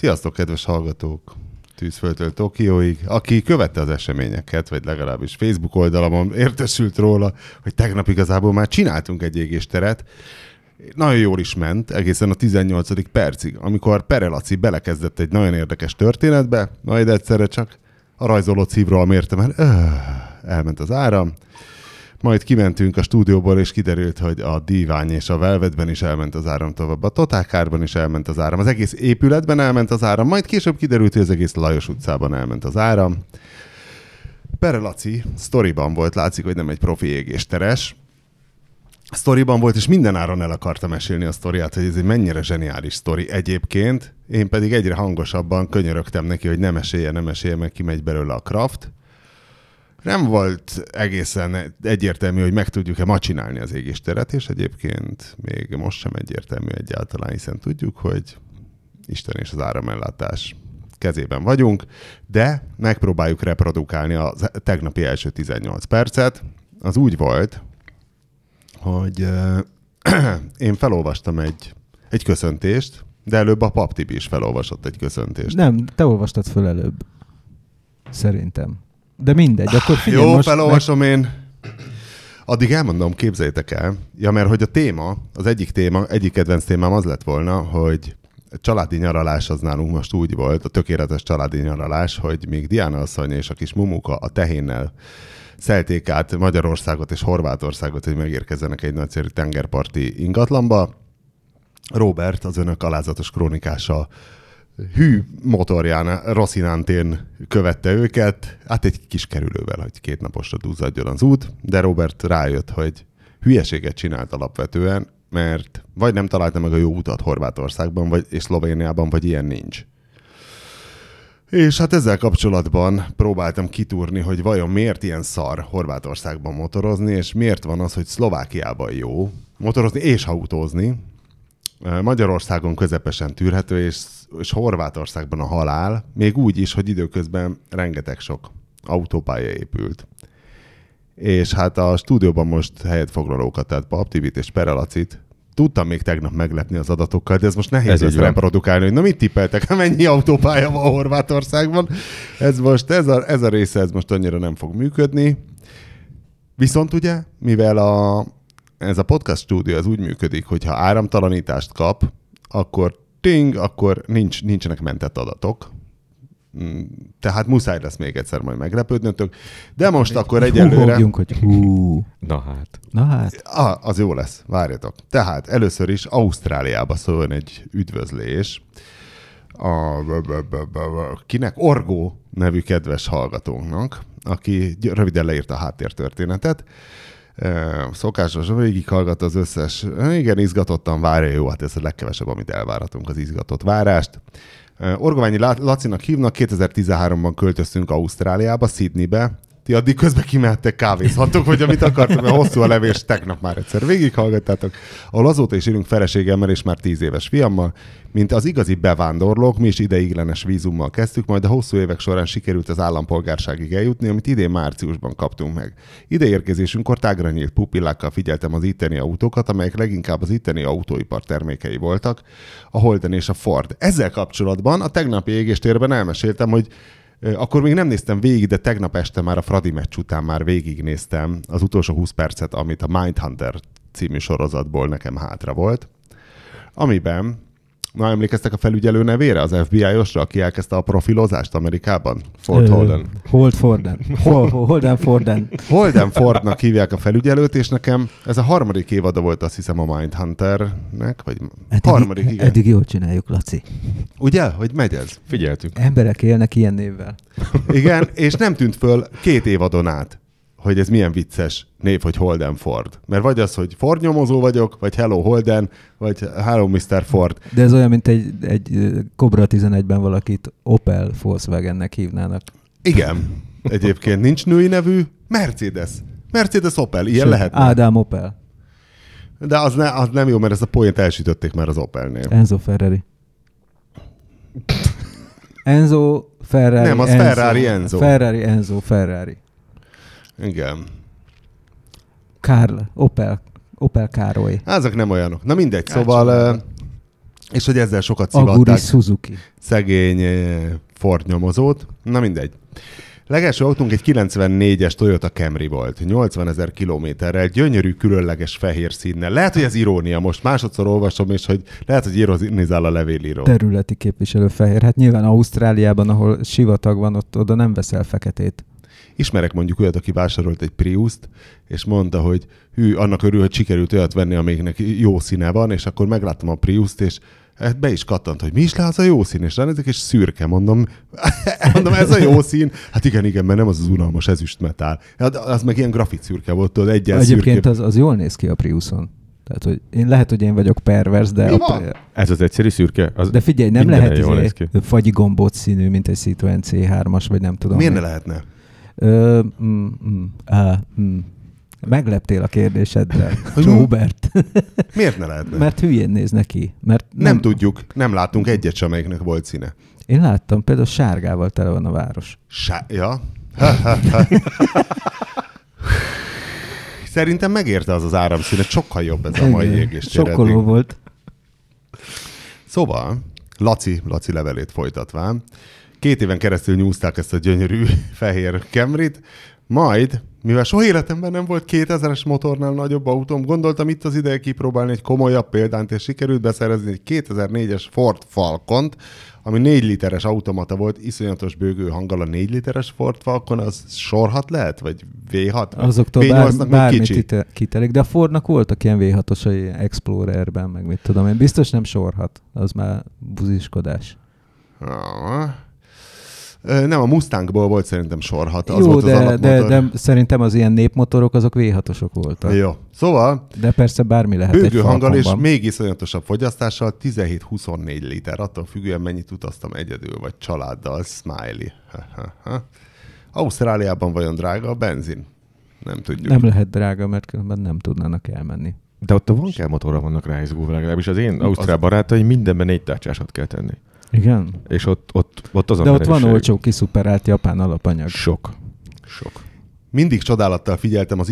Sziasztok, kedves hallgatók! Tűzföldtől Tokióig. Aki követte az eseményeket, vagy legalábbis Facebook oldalamon értesült róla, hogy tegnap igazából már csináltunk egy égésteret. Nagyon jól is ment, egészen a 18. percig, amikor Pere Laci belekezdett egy nagyon érdekes történetbe, majd egyszerre csak a rajzolott szívról mértem el, elment az áram, majd kimentünk a stúdióból, és kiderült, hogy a Divány és a Velvetben is elment az áram, tovább a Total Carban is elment az áram, az egész épületben elment az áram, majd később kiderült, hogy az egész Lajos utcában elment az áram. Pere Laci sztoriban volt, látszik, hogy nem egy profi égésteres, sztoriban volt, és mindenáron el akartam mesélni a sztoriát, hogy ez egy mennyire zseniális sztori egyébként. Én pedig egyre hangosabban könyörögtem neki, hogy ne mesélje, meg kimegy belőle a kraft. Nem volt egészen egyértelmű, hogy meg tudjuk-e ma csinálni az égésteret, és egyébként még most sem egyértelmű egyáltalán, hiszen tudjuk, hogy Isten és az áramellátás kezében vagyunk, de megpróbáljuk reprodukálni a tegnapi első 18 percet. Az úgy volt, hogy én felolvastam egy köszöntést, de előbb a Pap Tibi is felolvasott egy köszöntést. Nem, te olvastad föl előbb. Szerintem. De mindegy, akkor figyelj. Jó, most felolvasom én. Addig elmondom, képzeljétek el. Ja, mert hogy a téma, az egyik kedvenc témám az lett volna, hogy a családi nyaralás az nálunk most úgy volt, a tökéletes családi nyaralás, hogy még Diana asszony és a kis Mumuka a tehénnel szelték át Magyarországot és Horvátországot, hogy megérkezzenek egy nagyszerű tengerparti ingatlanba. Robert az önök alázatos krónikása hű motorján, Rosszinántén követte őket, hát egy kis kerülővel, hogy 2 naposra duzzadjon az út, de Robert rájött, hogy hülyeséget csinált alapvetően, mert vagy nem találta meg a jó utat Horvátországban, vagy és Szlovéniában, vagy ilyen nincs. És hát ezzel kapcsolatban próbáltam kitúrni, hogy vajon miért ilyen szar Horvátországban motorozni, és miért van az, hogy Szlovákiában jó motorozni és autózni, Magyarországon közepesen tűrhető, és Horvátországban a halál, még úgy is, hogy időközben rengeteg sok autópálya épült. És hát a stúdióban most helyet foglalókat, tehát Pap Tibit és Pere Lacit tudtam még tegnap meglepni az adatokkal, de ez most nehéz ezt reprodukálni, hogy na mit tippeltek, mennyi autópálya van Horvátországban. Ez most, ez a része, ez most annyira nem fog működni. Viszont ugye, mivel ez a podcast stúdió, ez úgy működik, hogy ha áramtalanítást kap, akkor ting, akkor nincsenek mentett adatok. Tehát muszáj lesz még egyszer majd meglepődnötök. De most akkor egyelőre... Fogjunk, hogy Na hát. Az jó lesz, várjatok. Tehát először is Ausztráliába szóljon egy üdvözlés. Kinek? Orgó nevű kedves hallgatónknak, aki röviden leírta a háttértörténetet. Szokásos, végig hallgat az összes, igen, izgatottan várja, jó, hát ez a legkevesebb, amit elvárhatunk, az izgatott várást. Orgoványi Lacinak hívnak, 2013-ban költöztünk Ausztráliába, Sydneybe. Ti addig közben kimehettek, kávézhattok, vagy amit akartok, mert hosszú a levés, tegnap már egyszer végighallgattátok. Ahol azóta is élünk feleségemmel és már 10 éves fiammal. Mint az igazi bevándorlók, mi is ideiglenes vízummal kezdtük, majd a hosszú évek során sikerült az állampolgárságig eljutni, amit idén márciusban kaptunk meg. Ideérkezésünkkor tágra nyílt pupillákkal figyeltem az itteni autókat, amelyek leginkább az itteni autóipar termékei voltak, a Holden és a Ford. Ezzel kapcsolatban a tegnapi égéstérben elmeséltem, hogy akkor még nem néztem végig, de tegnap este már a Fradi meccs után már végignéztem az utolsó 20 percet, amit a Mindhunter című sorozatból nekem hátra volt, amiben, na emlékeztek a felügyelő nevére, az FBI-osra, aki elkezdte a profilozást Amerikában? Ford Holden. Holden Forden. Holden Fordnak hívják a felügyelőt, és nekem ez a 3. évada volt, azt hiszem, a Mindhunternek, vagy igen. Eddig jól csináljuk, Laci. Ugye, hogy megy ez? Figyeltünk. Emberek élnek ilyen névvel. Igen, és nem tűnt föl 2 évadon át, hogy ez milyen vicces név, hogy Holden Ford. Mert vagy az, hogy Ford nyomozó vagyok, vagy Hello Holden, vagy Hello Mr. Ford. De ez olyan, mint egy Cobra 11-ben valakit Opel Volkswagennek hívnának. Igen. Egyébként nincs női nevű Mercedes. Mercedes Opel, ilyen sőt, lehetne. Ádám Opel. De az nem jó, mert ezt a poént elsütötték már az Opelnél. Enzo Ferrari. Enzo Ferrari. Nem, az Enzo. Ferrari Enzo. Ferrari Enzo Ferrari. Igen. Karl, Opel Károly. Azok nem olyanok. Na mindegy, szóval És hogy ezzel sokat szivatták szegény Ford nyomozót. Na mindegy. Legelső autónk egy 94-es Toyota Camry volt, 80 000 kilométerrel, gyönyörű, különleges fehér színnel. Lehet, hogy ez irónia, most másodszor olvasom, és hogy lehet, hogy ironizál a levélíró. Területi képviselő fehér. Hát nyilván Ausztráliában, ahol sivatag van, ott oda nem veszel feketét. Ismerek mondjuk olyat, aki vásárolt egy Priust, és mondta, hogy hű, annak örül, hogy sikerült olyat venni, amiknek jó színe van, és akkor megláttam a Priust, és be is kattant, hogy mi is lehet az a jó szín, és ránézek, és szürke, mondom, ez a jó szín. Hát igen, mert nem az az unalmas ezüstmetál. Az meg ilyen grafit szürke volt, tudod, egyen szürke. Egyébként az jól néz ki a Priuson. Tehát, hogy én vagyok pervers, de... Ez az egyszerű szürke. Az de figyelj, nem lehet ez fagyi gombóc színű, mint egy Citroen C3-as, vagy nem tudom. Miért ne lehetne? Megleptél a kérdéseddel, Robert. Miért ne lehetne? Mert hülyén néz neki. Mert nem tudjuk, nem látunk egyet sem, amelyiknek volt színe. Én láttam, például sárgával tele van a város. Ja? Szerintem megérte az áramszíne, sokkal jobb ez a mai égéstér. Sokkoló volt. Szóval, Laci levelét folytatván, 2 éven keresztül nyúzták ezt a gyönyörű fehér Camryt, majd, mivel soha életemben nem volt 2000-es motornál nagyobb autóm, gondoltam itt az ideje kipróbálni egy komolyabb példányt, és sikerült beszerezni egy 2004-es Ford Falcont, ami 4 literes automata volt, iszonyatos bőgő hanggal. A 4 literes Ford Falcon, az sorhat lehet? Vagy V6? Azoktól bármit kitelik, de a Fordnak voltak ilyen V6-osai Explorerben, meg mit tudom én. Biztos nem sorhat, az már buziskodás. Nem, a Mustangból volt szerintem sorhat. Az jó, volt az de szerintem az ilyen népmotorok, azok V6-osok voltak. Jó, szóval... De persze bármi lehet egy Falconban. Bőgő hanggal és még iszonyatosabb fogyasztással, 17-24 liter, attól függően mennyit utaztam egyedül, vagy családdal, smiley. Ausztráliában vajon drága a benzin? Nem tudjuk. Nem lehet drága, mert különben nem tudnának elmenni. De ott a vankelmotorra vannak ráizgulva, legalábbis az én ausztrál barátaim mindenben 4 tárcsásat kell tenni. Igen. És ott az a merevség. De ott van olcsó kiszuperált japán alapanyag. Sok. Mindig csodálattal figyeltem az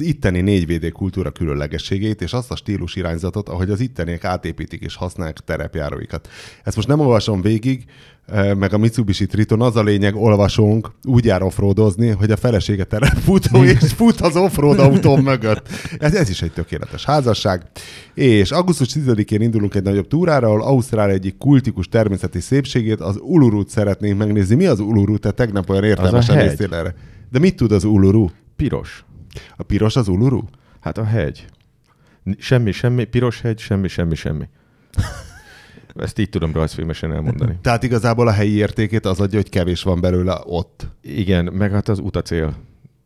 itteni 4WD kultúra különlegességét, és azt a stílus irányzatot, ahogy az itteniek átépítik és használják terepjáróikat. Ezt most nem olvasom végig, meg a Mitsubishi Triton, az a lényeg, olvasónk úgy jár offroadozni, hogy a felesége terepfutó és fut az offroad autón mögött. Ez is egy tökéletes házasság. És augusztus 10-én indulunk egy nagyobb túrára, ahol Ausztrália egyik kultikus természeti szépségét, az Ulurut szeretnénk megnézni. Mi az Uluru? Te tegnap olyan értelmesen néztél erre. De mit tud az Uluru? Piros. A piros az Uluru? Hát a hegy. Semmi, piros hegy, semmi. Ezt így tudom rajzfilmesen elmondani. Tehát igazából a helyi értékét az adja, hogy kevés van belőle ott. Igen, meg hát az utacél.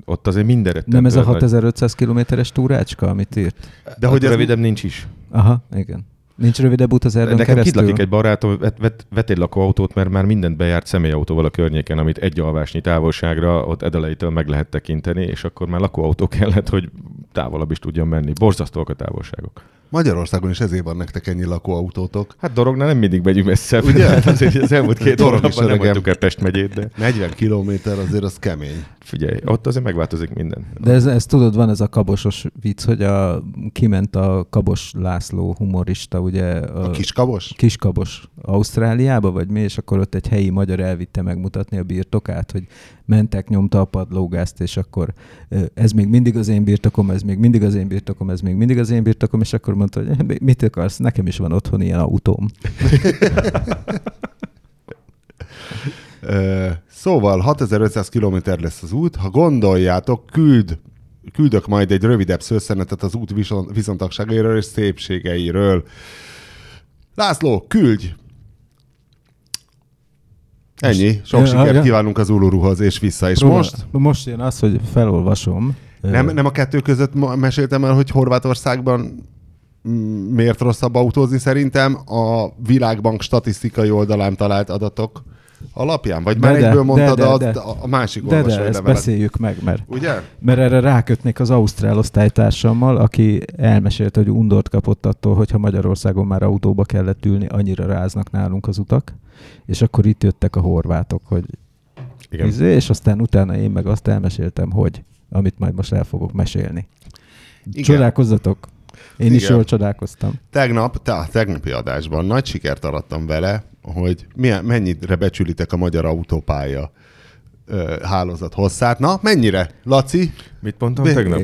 Ott azért mindenre. Nem ez a 6500 kilométeres túrácska, amit írt? De hogy rövidebb nincs is. Aha, igen. Nincs rövidebb út az erdőn keresztül? Nekem kidlakik egy barátom, vett egy lakóautót, mert már mindent bejárt személyautóval a környéken, amit egy alvásnyi távolságra ott Edelejtől meg lehet tekinteni, és akkor már lakóautó kellett, hogy távolabb is tudjon menni. Borzasztóak a távolságok. Magyarországon is ezért van nektek ennyi lakóautótok. Hát dorognál nem mindig megyünk messze. Ugye? Azért az elmúlt 2 hónapban nem hagytuk el Pest megyét, de... 40 kilométer azért az kemény. Figyelj, ott azért megváltozik minden. De ez tudod, van ez a kabosos vicc, hogy kiment a Kabos László humorista, ugye... A Kiskabos? Kiskabos Ausztráliába, vagy mi? És akkor ott egy helyi magyar elvitte megmutatni a birtokát, hogy mentek, nyomta a padlógázt, és akkor ez még mindig az én birtokom, ez még mindig az én birtokom, ez még mindig az én birtokom, és akkor mondta, hogy mit akarsz? Nekem is van otthon ilyen autóm. Szóval 6500 kilométer lesz az út. Ha gondoljátok, küldök majd egy rövidebb szösszenetet az út viszontagságairól és szépségeiről. László, küldj! Ennyi. Sok sikert kívánunk az Uluruhoz, és vissza. És most jön az, hogy felolvasom. Nem a kettő között meséltem el, hogy Horvátországban miért rosszabb autózni szerintem? A Világbank statisztikai oldalán talált adatok alapján? Vagy már egyből mondtad a másik olvasói levelet? De beszéljük meg, mert erre rákötnék az ausztrál osztálytársammal, aki elmesélte, hogy undort kapott attól, hogyha Magyarországon már autóba kellett ülni, annyira ráznak nálunk az utak, és akkor itt jöttek a horvátok, hogy és aztán utána én meg azt elmeséltem, hogy amit majd most el fogok mesélni. Igen. Csodálkozzatok! Én is jól csodálkoztam. Tegnapi adásban nagy sikert arattam vele, hogy mennyire becsülitek a magyar autópálya hálózat hosszát. Na, mennyire? Laci? Mit mondtam tegnap?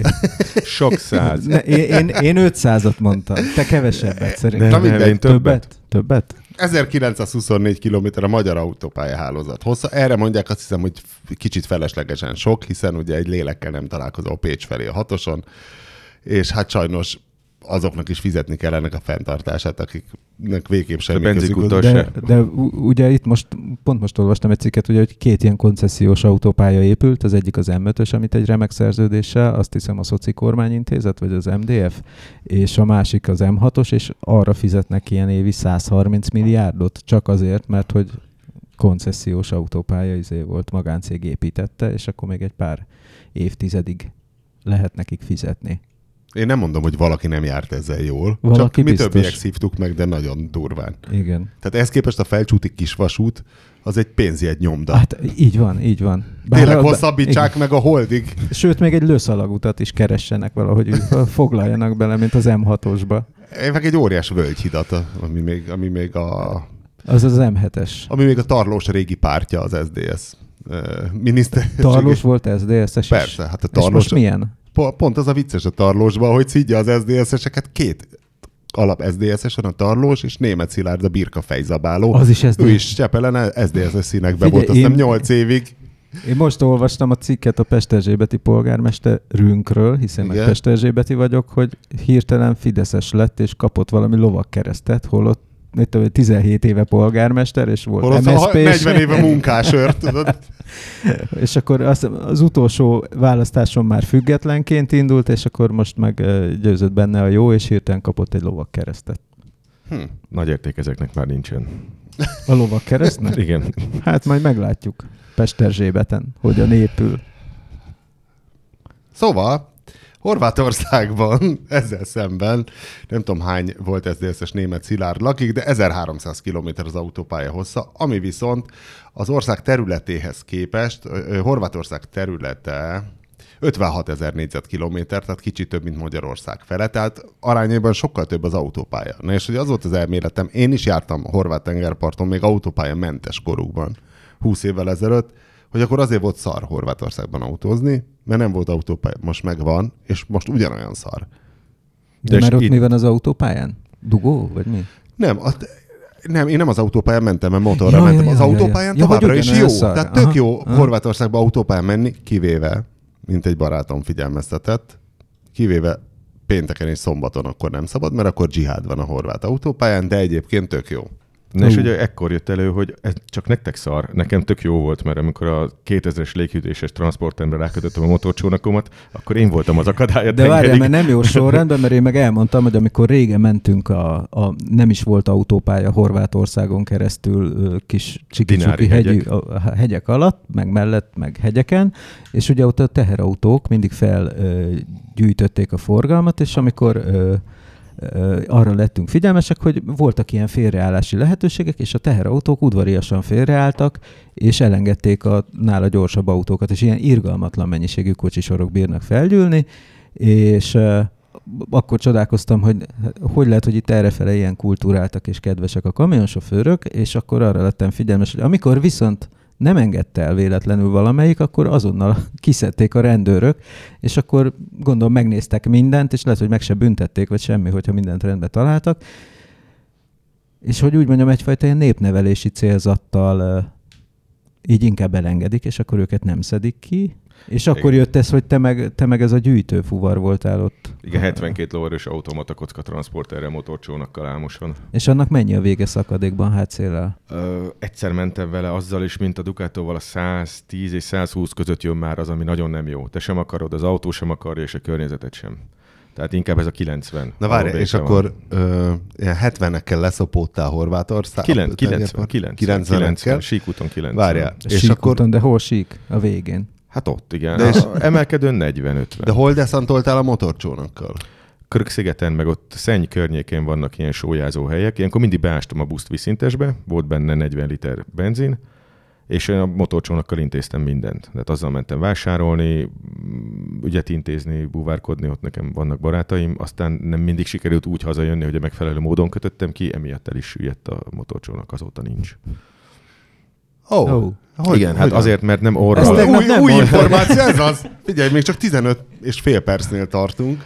Sok száz. Én 500-at mondtam. Te kevesebbet szerintem. Én többet? 1924 km a magyar autópálya hálózat hossza. Erre mondják, azt hiszem, hogy kicsit feleslegesen sok, hiszen ugye egy lélekkel nem találkozó Pécs felé a hatoson, és hát sajnos azoknak is fizetni kell ennek a fenntartását, akiknek végképp semmi közük. De ugye itt pont most olvastam egy cikket, ugye, hogy két ilyen koncesziós autópálya épült, az egyik az M5-ös, amit egy remek szerződéssel, azt hiszem a Szoci Kormányintézet, vagy az MDF, és a másik az M6-os, és arra fizetnek ilyen évi 130 milliárdot, csak azért, mert hogy koncesziós autópálya volt, magáncég építette, és akkor még egy pár évtizedig lehet nekik fizetni. Én nem mondom, hogy valaki nem járt ezzel jól, valaki csak mi biztos. Többiek szívtuk meg, de nagyon durván. Igen. Tehát ehhez képest a felcsúti kisvasút, az egy pénzjegy nyomda. Hát így van. Tényleg hosszabbítsák meg a holdig. Sőt, még egy lőszalagutat is keressenek valahogy, foglaljanak bele, mint az M6-osba. Meg egy óriás völgyhidat, ami még a... Az az M7-es. Ami még a Tarlós régi pártja, az SZDSZ miniszterség. Tarlós volt SZDSZ-es. Persze, hát a Tarlós... most milyen? Pont az a vicces a Tarlósban, hogy szidja az SZDSZ-eseket, két alap SZDSZ-esen a Tarlós, és Németh Szilárd a birkafejzabáló. Az is SZDSZ. Ő is Csepelen SZDSZ-es színekben volt, azt hiszem 8 évig. Én most olvastam a cikket a Pesterzsébeti polgármesterünkről, hiszen meg Pesterzsébeti vagyok, hogy hirtelen fideszes lett, és kapott valami lovagkeresztet, holott 17 éve polgármester, és volt MSZP. 40 éve munkásőr, tudod? És akkor az utolsó választáson már függetlenként indult, és akkor most meg győzött benne a jó, és hirtelen kapott egy lovagkeresztet. Nagy érték ezeknek már nincsen. A lovagkeresztnek? Igen. Hát majd meglátjuk Pesterzsébeten, hogyan épül. Szóval... Horvátországban ezzel szemben nem tudom hány volt SZDSZ-es Németh Szilárd lakik, de 1300 km az autópálya hossza, ami viszont az ország területéhez képest, Horvátország területe 56 000 négyzetkilométer, tehát kicsit több, mint Magyarország fele, tehát arányában sokkal több az autópálya. Na és ugye az volt az elméletem, én is jártam a horvát tengerparton még autópálya mentes korukban 20 évvel ezelőtt, hogy akkor azért volt szar Horvátországban autózni, mert nem volt autópálya, most megvan, és most ugyanolyan szar. De már ott mi van az autópályán? Dugó, vagy mi? Nem, én nem az autópályán mentem, mert motorra mentem. Az autópályán továbbra is jó. Szar. Tehát tök jó Horvátországban autópályán menni, kivéve, mint egy barátom figyelmeztetett, kivéve pénteken és szombaton akkor nem szabad, mert akkor dzsihád van a horvát autópályán, de egyébként tök jó. Na és ugye ekkor jött elő, hogy ez csak nektek szar, nekem tök jó volt, mert amikor a 2000-es léghűtéses transportemre rákötöttem a motorcsónakomat, akkor én voltam az akadály a tengerig. De várjál, mert nem jó sorrendben, mert én meg elmondtam, hogy amikor régen mentünk a nem is volt autópálya Horvátországon keresztül kis csikicsuki hegyek alatt, meg mellett, meg hegyeken, és ugye ott a teherautók mindig felgyűjtötték a forgalmat, és amikor... arra lettünk figyelmesek, hogy voltak ilyen félreállási lehetőségek, és a teherautók udvariasan félreálltak, és elengedték a nála gyorsabb autókat, és ilyen irgalmatlan mennyiségű kocsisorok bírnak felgyűlni, és akkor csodálkoztam, hogy lehet, hogy itt errefele ilyen kultúráltak és kedvesek a kamionsofőrök, és akkor arra lettem figyelmes, hogy amikor viszont nem engedte el véletlenül valamelyik, akkor azonnal kiszedték a rendőrök, és akkor gondolom megnéztek mindent, és lehet, hogy meg se büntették, vagy semmi, hogyha mindent rendbe találtak. És hogy úgy mondjam, egyfajta ilyen népnevelési célzattal így inkább elengedik, és akkor őket nem szedik ki. És akkor jött ez, hogy te meg ez a gyűjtőfuvar voltál ott. Igen, 72 lóerős automata kocka transporterrel, motorcsónakkal álmosan. És annak mennyi a vége szakadékban hátszéllel? Egyszer mentem vele azzal is, mint a Ducatóval, a 110 és 120 között jön már az, ami nagyon nem jó. Te sem akarod, az autó sem akarja, és a környezetet sem. Tehát inkább ez a 90. Na várj, és akkor 70-ekkel leszopódtál Horvátország. 90-ekkel. Síkúton 90. Várjál. Síkúton, de hol sík? A végén. Hát ott, igen. De emelkedőn 40-50. De hol deszantoltál a motorcsónakkal? Krk-szigeten, meg ott Szenny környékén vannak ilyen sólyázó helyek. Ilyenkor mindig beástam a buszt vízszintesbe, volt benne 40 liter benzin, és én a motorcsónakkal intéztem mindent. Tehát azzal mentem vásárolni, ügyet intézni, búvárkodni, ott nekem vannak barátaim, aztán nem mindig sikerült úgy hazajönni, hogy a megfelelő módon kötöttem ki, emiatt el is süllyedt a motorcsónak, azóta nincs. Igen, hát azért, mert nem orra. Új információ, ez az. Figyelj, még csak 15,5 percnél tartunk.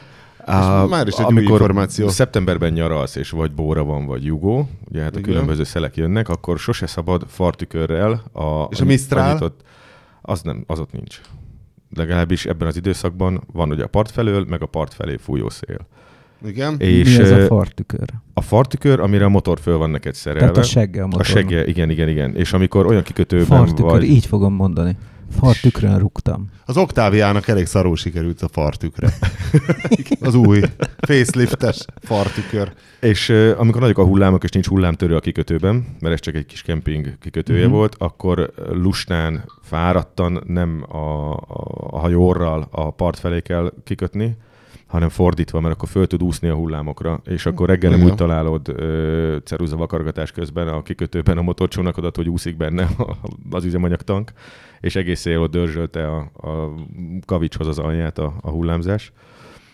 Már is egy új információ. Szeptemberben nyaralsz, és vagy bóra van, vagy jugó, ugye hát a különböző szelek jönnek, akkor sose szabad fartükörrel. És a Mistral? Az ott nincs. Legalábbis ebben az időszakban van ugye a part felől, meg a part felé fújó szél. Igen. És mi ez a fartükör? A fartükör, amire a motor föl van neked szerelve. Tehát a segge a motornak. A segge, igen. És amikor olyan kikötőben fartükör, vagy... így fogom mondani. Fartükrön rúgtam. Az Oktáviának elég szarul sikerült a fartükre. Az új faceliftes fartükör. És amikor nagyok a hullámok, és nincs hullámtörő a kikötőben, mert ez csak egy kis kemping kikötője volt, akkor lustán, fáradtan nem a hajóorral a part felé kell kikötni, hanem fordítva, mert akkor föl tud úszni a hullámokra, és akkor reggel nem úgy találod ceruza vakargatás közben a kikötőben a motorcsónakodat, hogy úszik benne az üzemanyagtank, és egész éjjel dörzsölte a kavicshoz az alját a hullámzás,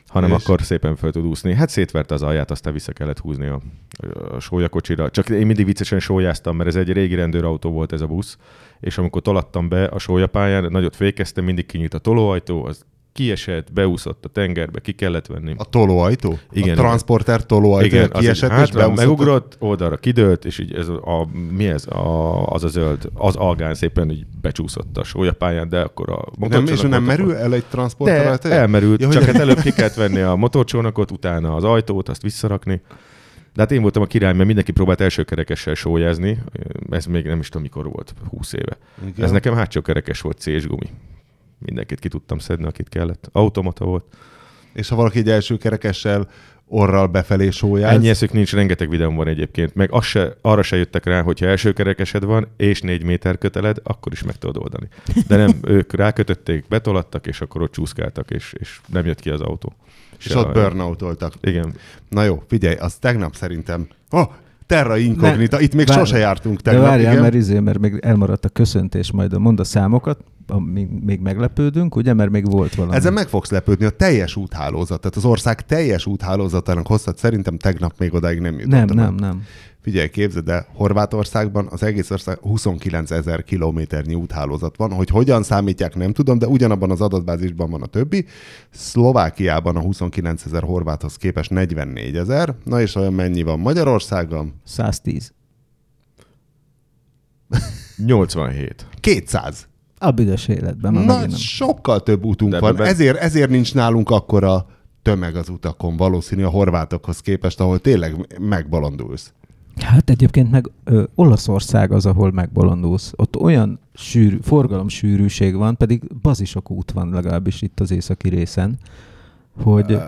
hanem és akkor szépen föl tud úszni. Hát szétverte az alját, aztán vissza kellett húzni a sólyakocsira. Csak én mindig viccesen sólyáztam, mert ez egy régi rendőrautó volt ez a busz, és amikor tolattam be a sólyapályán, nagyot fékeztem, mindig kinyílt a tolóajtó, az kiesett, beúszott a tengerbe, ki kellett venni. A tolóajtó? Igen. A transporter tolóajtója kiesett, és beúszott. Megugrott, oldalra kidőlt, és így az a zöld, az algán szépen így becsúszott a sólyapályán, de akkor a motorcsónakot... És nem merül el egy transporter ajtaja? Elmerült, csak hát előbb ki kellett venni a motorcsónakot, utána az ajtót, azt visszarakni. De hát én voltam a király, mert mindenki próbált elsőkerekessel sólyázni, ez még nem is tudom mikor volt, 20 éve. Igen. Ez nekem hátsókerekes volt, césgumi. Mindenkit ki tudtam szedni, akit kellett. Automata volt. És ha valaki egy első kerekessel orral befelé sólyáz? Ennyi eszük nincs, rengeteg videóm van egyébként. Meg arra se jöttek rá, hogyha első kerekesed van, és 4 méter köteled, akkor is meg tudod oldani. De nem, ők rákötötték, betolattak, és akkor ott csúszkáltak, és nem jött ki az autó. És ott burnoutoltak. Igen. Na jó, figyelj, az tegnap szerintem... Terra incognita, itt még sose jártunk tegnap. De várjál, mert még elmaradt a köszöntés, majd mond a számokat, még meglepődünk, ugye, mert még volt valami. Ezen meg fogsz lepődni, a teljes úthálózat, tehát az ország teljes úthálózatának hosszat szerintem tegnap még odáig nem jutottam. Nem. Figyelj, képzeld el, Horvátországban az egész ország 29,000 kilométernyi úthálózat van, hogy hogyan számítják, nem tudom, de ugyanabban az adatbázisban van a többi. Szlovákiában a 29,000 horváthoz képest 44,000. Na és olyan mennyi van Magyarországon? 110. 87. 200. A büdös életben. Na, sokkal több útunk van. Ezért nincs nálunk akkora tömeg az utakon valószínű a horvátokhoz képest, ahol tényleg megbolondulsz. Hát egyébként meg Olaszország az, ahol megbolondulsz. Ott olyan forgalomsűrűség van, pedig bazisok út van legalábbis itt az északi részen, hogy...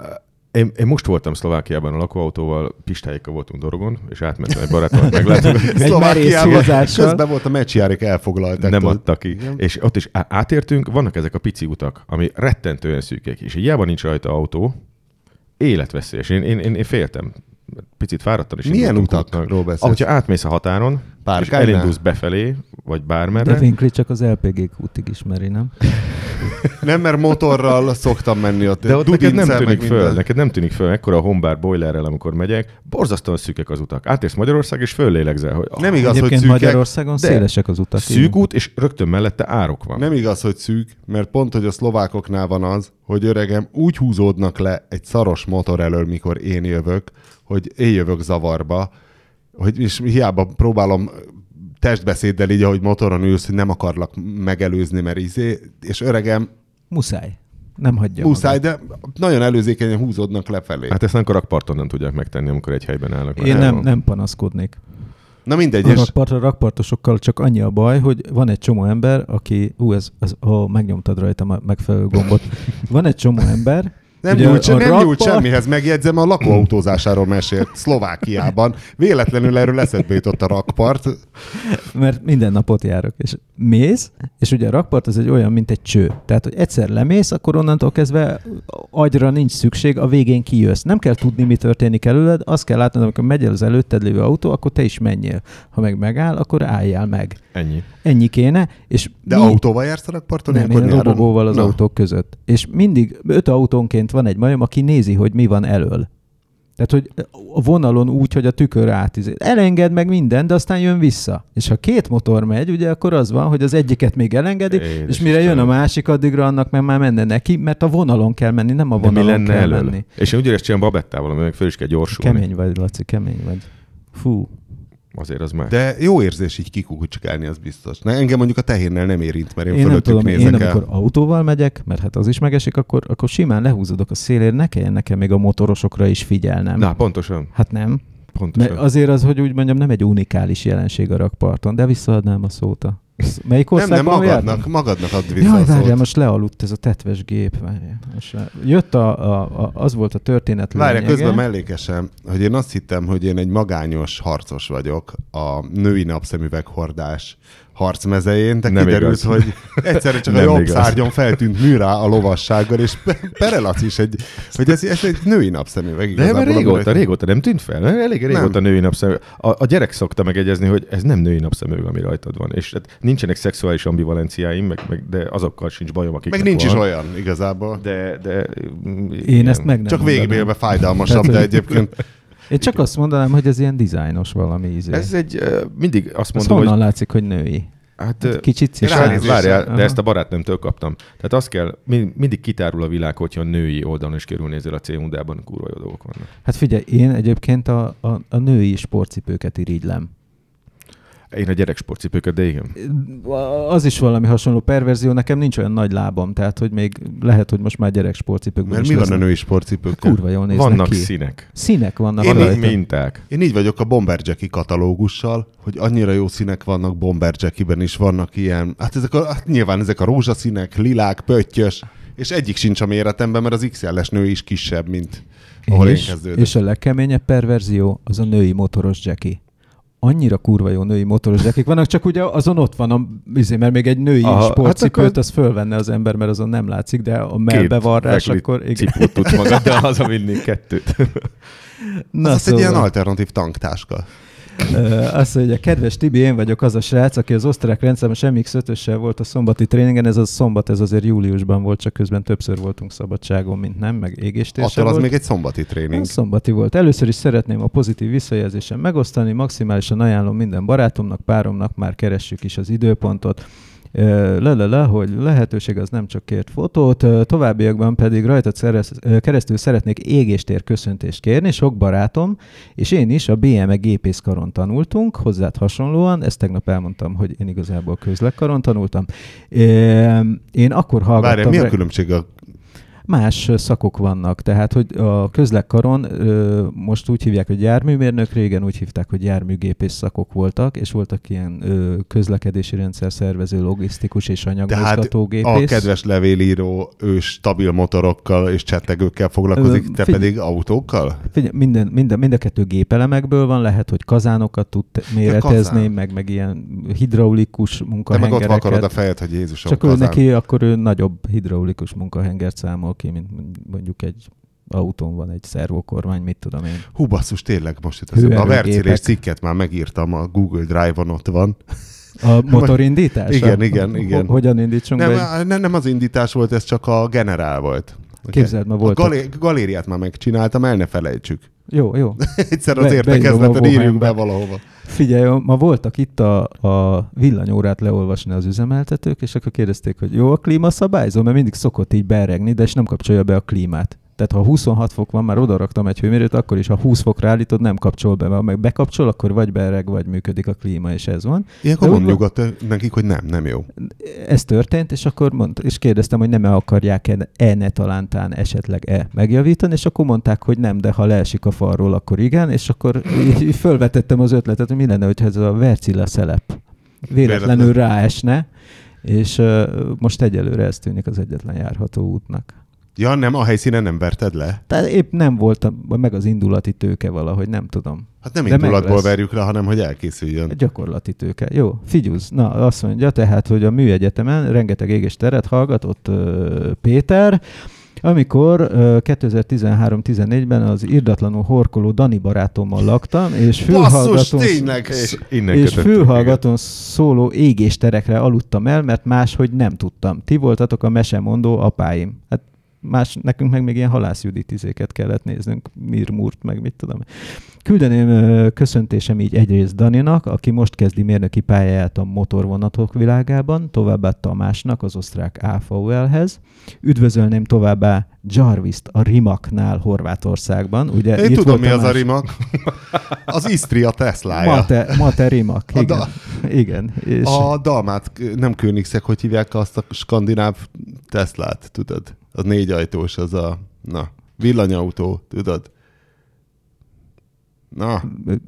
Én most voltam Szlovákiában a lakóautóval, Pistáékkal voltunk Dorogon, és átmentem egy barátomnak meglátogatni. Egy Szlovákiában közben volt a meccsjárik, elfoglalták. Nem adtak ki. Igen. És ott is átértünk, vannak ezek a pici utak, ami rettentően szűkek, és hiába nincs rajta autó, életveszélyes. Én féltem. Picit fáradtan is. Milyen utakról beszélsz? Ahogyha átmész a határon, Párkánál? És elindulsz befelé, vagy bármerre. De Winkli csak az LPG útig ismeri, nem? Nem, mert motorral szoktam menni ott. De ott neked nem tűnik föl, ekkora a Honbár boilerrel, amikor megyek, borzasztóan szűkek az utak. Átérsz Magyarország, és föllélegzel, hogy... Nem igaz, egyébként hogy szűkek, Magyarországon szélesek az utak. Szűk út, és rögtön mellette árok van. Nem igaz, hogy szűk, mert pont, hogy a szlovákoknál van az, hogy öregem úgy húzódnak le egy szaros motor elől, mikor én jövök, hogy én jövök zavarba, hogy és hiába próbálom testbeszéddel így, ahogy motoron ülsz, hogy nem akarlak megelőzni, mert és öregem... Muszáj. Nem hagyja. Muszáj, magad. De nagyon előzékenyen húzódnak lefelé. Hát ezt a rakparton nem tudják megtenni, amikor egy helyben állnak. Én nem panaszkodnék. Na mindegy. A rakpartosokkal csak annyi a baj, hogy van egy csomó ember, aki... megnyomtad rajta a megfelelő gombot. Van egy csomó ember, Nem nyújt semmihez, megjegyzem, a lakóautózásáról mesélt Szlovákiában. Véletlenül erről eszedbe jutott a rakpart. Mert minden napot járok, és mész, és ugye a rakpart az egy olyan, mint egy cső. Tehát, hogy egyszer lemész, akkor onnantól kezdve agyra nincs szükség, a végén kijössz. Nem kell tudni, mi történik előled, azt kell látnod, amikor megy el az előtted lévő autó, akkor te is menjél. Ha meg megáll, akkor álljál meg. Ennyi. Ennyi kéne. És de autóval jársz a rakparton? Nem, én robogóval az autók között. És mindig 5 autónként van egy majom, aki nézi, hogy mi van elől. Tehát, hogy a vonalon úgy, hogy a tükör átizél. Elenged meg minden, de aztán jön vissza. És ha 2 motor megy, ugye, akkor az van, hogy az egyiket még elengedi, és mire jön a másik, addigra annak meg már menne neki, mert a vonalon kell menni, nem a vonalon kell elől menni. És én úgy érezt csinálom babettával, aminek föl is kell gyorsulni. Kemény vagy, Laci, kemény vagy. Fú. Azért az más. De jó érzés így kikukucskálni, az biztos. Na, engem mondjuk a tehérnél nem érint, mert én fölöttük nézek el. Én amikor autóval megyek, mert hát az is megesik, akkor simán lehúzódok a szélért, ne kelljen nekem még a motorosokra is figyelnem. Na, pontosan. Hát nem. Pontosan. Mert azért az, hogy úgy mondjam, nem egy unikális jelenség a rakparton, de visszaadnám a szót a... Melyik országban magadnak add vissza a szót. Jaj, várjál, most lealudt ez a tetves gép. Jött az volt a történet lényege. Várjál, közben mellékesen, hogy én azt hittem, hogy én egy magányos harcos vagyok a női napszemüveghordás harcmezején, de nem kiderült, igaz, hogy egyszerűen csak a jobb szárnyon feltűnt műrá a lovassággal, és perelac is egy, hogy ez egy női napszemüveg igazából. De régóta nem tűnt fel, elég régóta női napszemüveg. A gyerek szokta megegyezni, hogy ez nem női napszemüveg, ami rajtad van, és hát nincsenek szexuális ambivalenciáim, de azokkal sincs bajom, akiknek van. Meg nincs is olyan igazából. De én ezt meg nem csak végigélve fájdalmasabb, de egyébként... Én csak azt mondanám, hogy ez ilyen dizájnos valami ízé. Ez egy, mindig azt mondom, hogy... Honnan látszik, hogy női? Hát kicsit szíves. Várjál, de ezt a barátnőmtől kaptam. Tehát azt kell, mindig kitárul a világ, hogyha női oldalon is körülnézel a C-hundában, kurva jó dolgok vannak. Hát figyelj, én egyébként a női sportcipőket irigylem. Én a gyerek sportcipőket, de igen. Az is valami hasonló perverzió. Nekem nincs olyan nagy lábam, tehát hogy még lehet, hogy most már gyerek sportcipőkben is. Mert mi van a női sportcipőkkel? Kurva jól néznek ki. Vannak színek. Színek vannak. Én így minták. Én így vagyok a Bomber Jackie katalógussal, hogy annyira jó színek vannak Bomber Jackie-ben is, vannak ilyen, hát ezek nyilván ezek a rózsaszínek, lilák, pöttyös, és egyik sincs a méretemben, mert az XL-es nő is kisebb, mint ahol én kezdődök. És a legkeményebb perverzió az a női motoros Jackie. Annyira kurva jó női motoros Jackie-k vannak, csak ugye azon ott van, mert még egy női sportcipőt, hát az fölvenne az ember, mert azon nem látszik, de a mellbevarrás akkor... Két cipót tudsz magad, de hazavinni 2. Na, az szóval egy ilyen alternatív tanktáska. Azt mondja, kedves Tibi, én vagyok az a srác, aki az osztrák rendszeres MX-5-össel volt a szombati tréningen, ez azért júliusban volt, csak közben többször voltunk szabadságon, mint nem, meg égéstér sem volt. Az még egy szombati tréning. Az szombati volt. Először is szeretném a pozitív visszajelzésem megosztani, maximálisan ajánlom minden barátomnak, páromnak, már keressük is az időpontot. Hogy lehetőség az nem csak kért fotót, továbbiakban pedig rajtad keresztül szeretnék égéstér köszöntést kérni, sok barátom, és én is a BME gépészkaron tanultunk, hozzád hasonlóan, ezt tegnap elmondtam, hogy én igazából közlekkaron tanultam. Én akkor hallgattam... Várjál, mi a különbség a... Más szakok vannak, tehát hogy a közlekkaron most úgy hívják, hogy járműmérnök, régen úgy hívták, hogy járműgépész szakok voltak, és voltak ilyen közlekedési rendszer szervező, logisztikus és anyagmozgatógépész. Tehát a kedves levélíró, ő stabil motorokkal és csettegőkkel foglalkozik, te pedig autókkal? Mind a 2 gépelemekből van, lehet, hogy kazánokat tud méretezni, meg ilyen hidraulikus munkahengereket. De meg ott akarod a fejed, hogy Jézusom, csak kazán. Csak ő neki, akkor ő nagyobb hidraulikus munkahengert számol ki, mint mondjuk egy autón van egy szervokormány, mit tudom én. Hú, basszus, tényleg most itt a vercélés cikket már megírtam, a Google Drive-on ott van. A motorindítás? Igen. Hogyan indítsunk be? Nem az indítás volt, ez csak a generál volt. Képzeld, ma volt. Galériát már megcsináltam, el ne felejtsük. Jó. Egyszer az értekezleten írjunk be valahova. Figyelj, ma voltak itt a villanyórát leolvasni az üzemeltetők, és akkor kérdezték, hogy jó a klímaszabályzó, mert mindig szokott így beregni, de és nem kapcsolja be a klímát. Tehát ha 26 fok van, már odaraktam egy hőmérőt, akkor is ha 20 fokra állítod, nem kapcsol be. Ha meg bekapcsol, akkor vagy bereg, vagy működik a klíma, és ez van. Ilyenkor mondjuk nekik, hogy nem jó. Ez történt, és akkor és kérdeztem, hogy nem akarják talán esetleg megjavítani, és akkor mondták, hogy nem, de ha leesik a falról, akkor igen, és akkor így fölvetettem az ötletet, hogy mi lenne, hogyha ez a vercilla szelep véletlenül ráesne, és most egyelőre ez tűnik az egyetlen járható útnak. Ja, nem, a helyszínen nem verted le? Tehát épp nem volt meg az indulati tőke valahogy, nem tudom. Hát nem indulatból verjük le, hanem hogy elkészüljön. Gyakorlati tőke. Jó, figyelsz. Na, azt mondja tehát, hogy a műegyetemen rengeteg égés teret hallgatott Péter, amikor 2013-14-ben az irdatlanul horkoló Dani barátommal laktam, és fülhallgatón szóló égésterekre aludtam el, mert máshogy nem tudtam. Ti voltatok a mesemondó apáim. Hát más, nekünk meg még ilyen halászjuditizéket kellett néznünk, mirmúrt, meg mit tudom. Küldeném köszöntésem így egyrészt Daninak, aki most kezdi mérnöki pályáját a motorvonatok világában, továbbá Tamásnak, az osztrák AVL-hez. Üdvözölném továbbá Jarvist a Rimacnál Horvátországban. Ugye, én tudom, mi az a Rimac. Az Isztria Teslája. Mate Rimac, igen. Igen és... A Dalmát, nem Koenigsegg, hogy hívják azt a skandináv Teslát, tudod? Az négy ajtós, az a villanyautó, tudod? Na.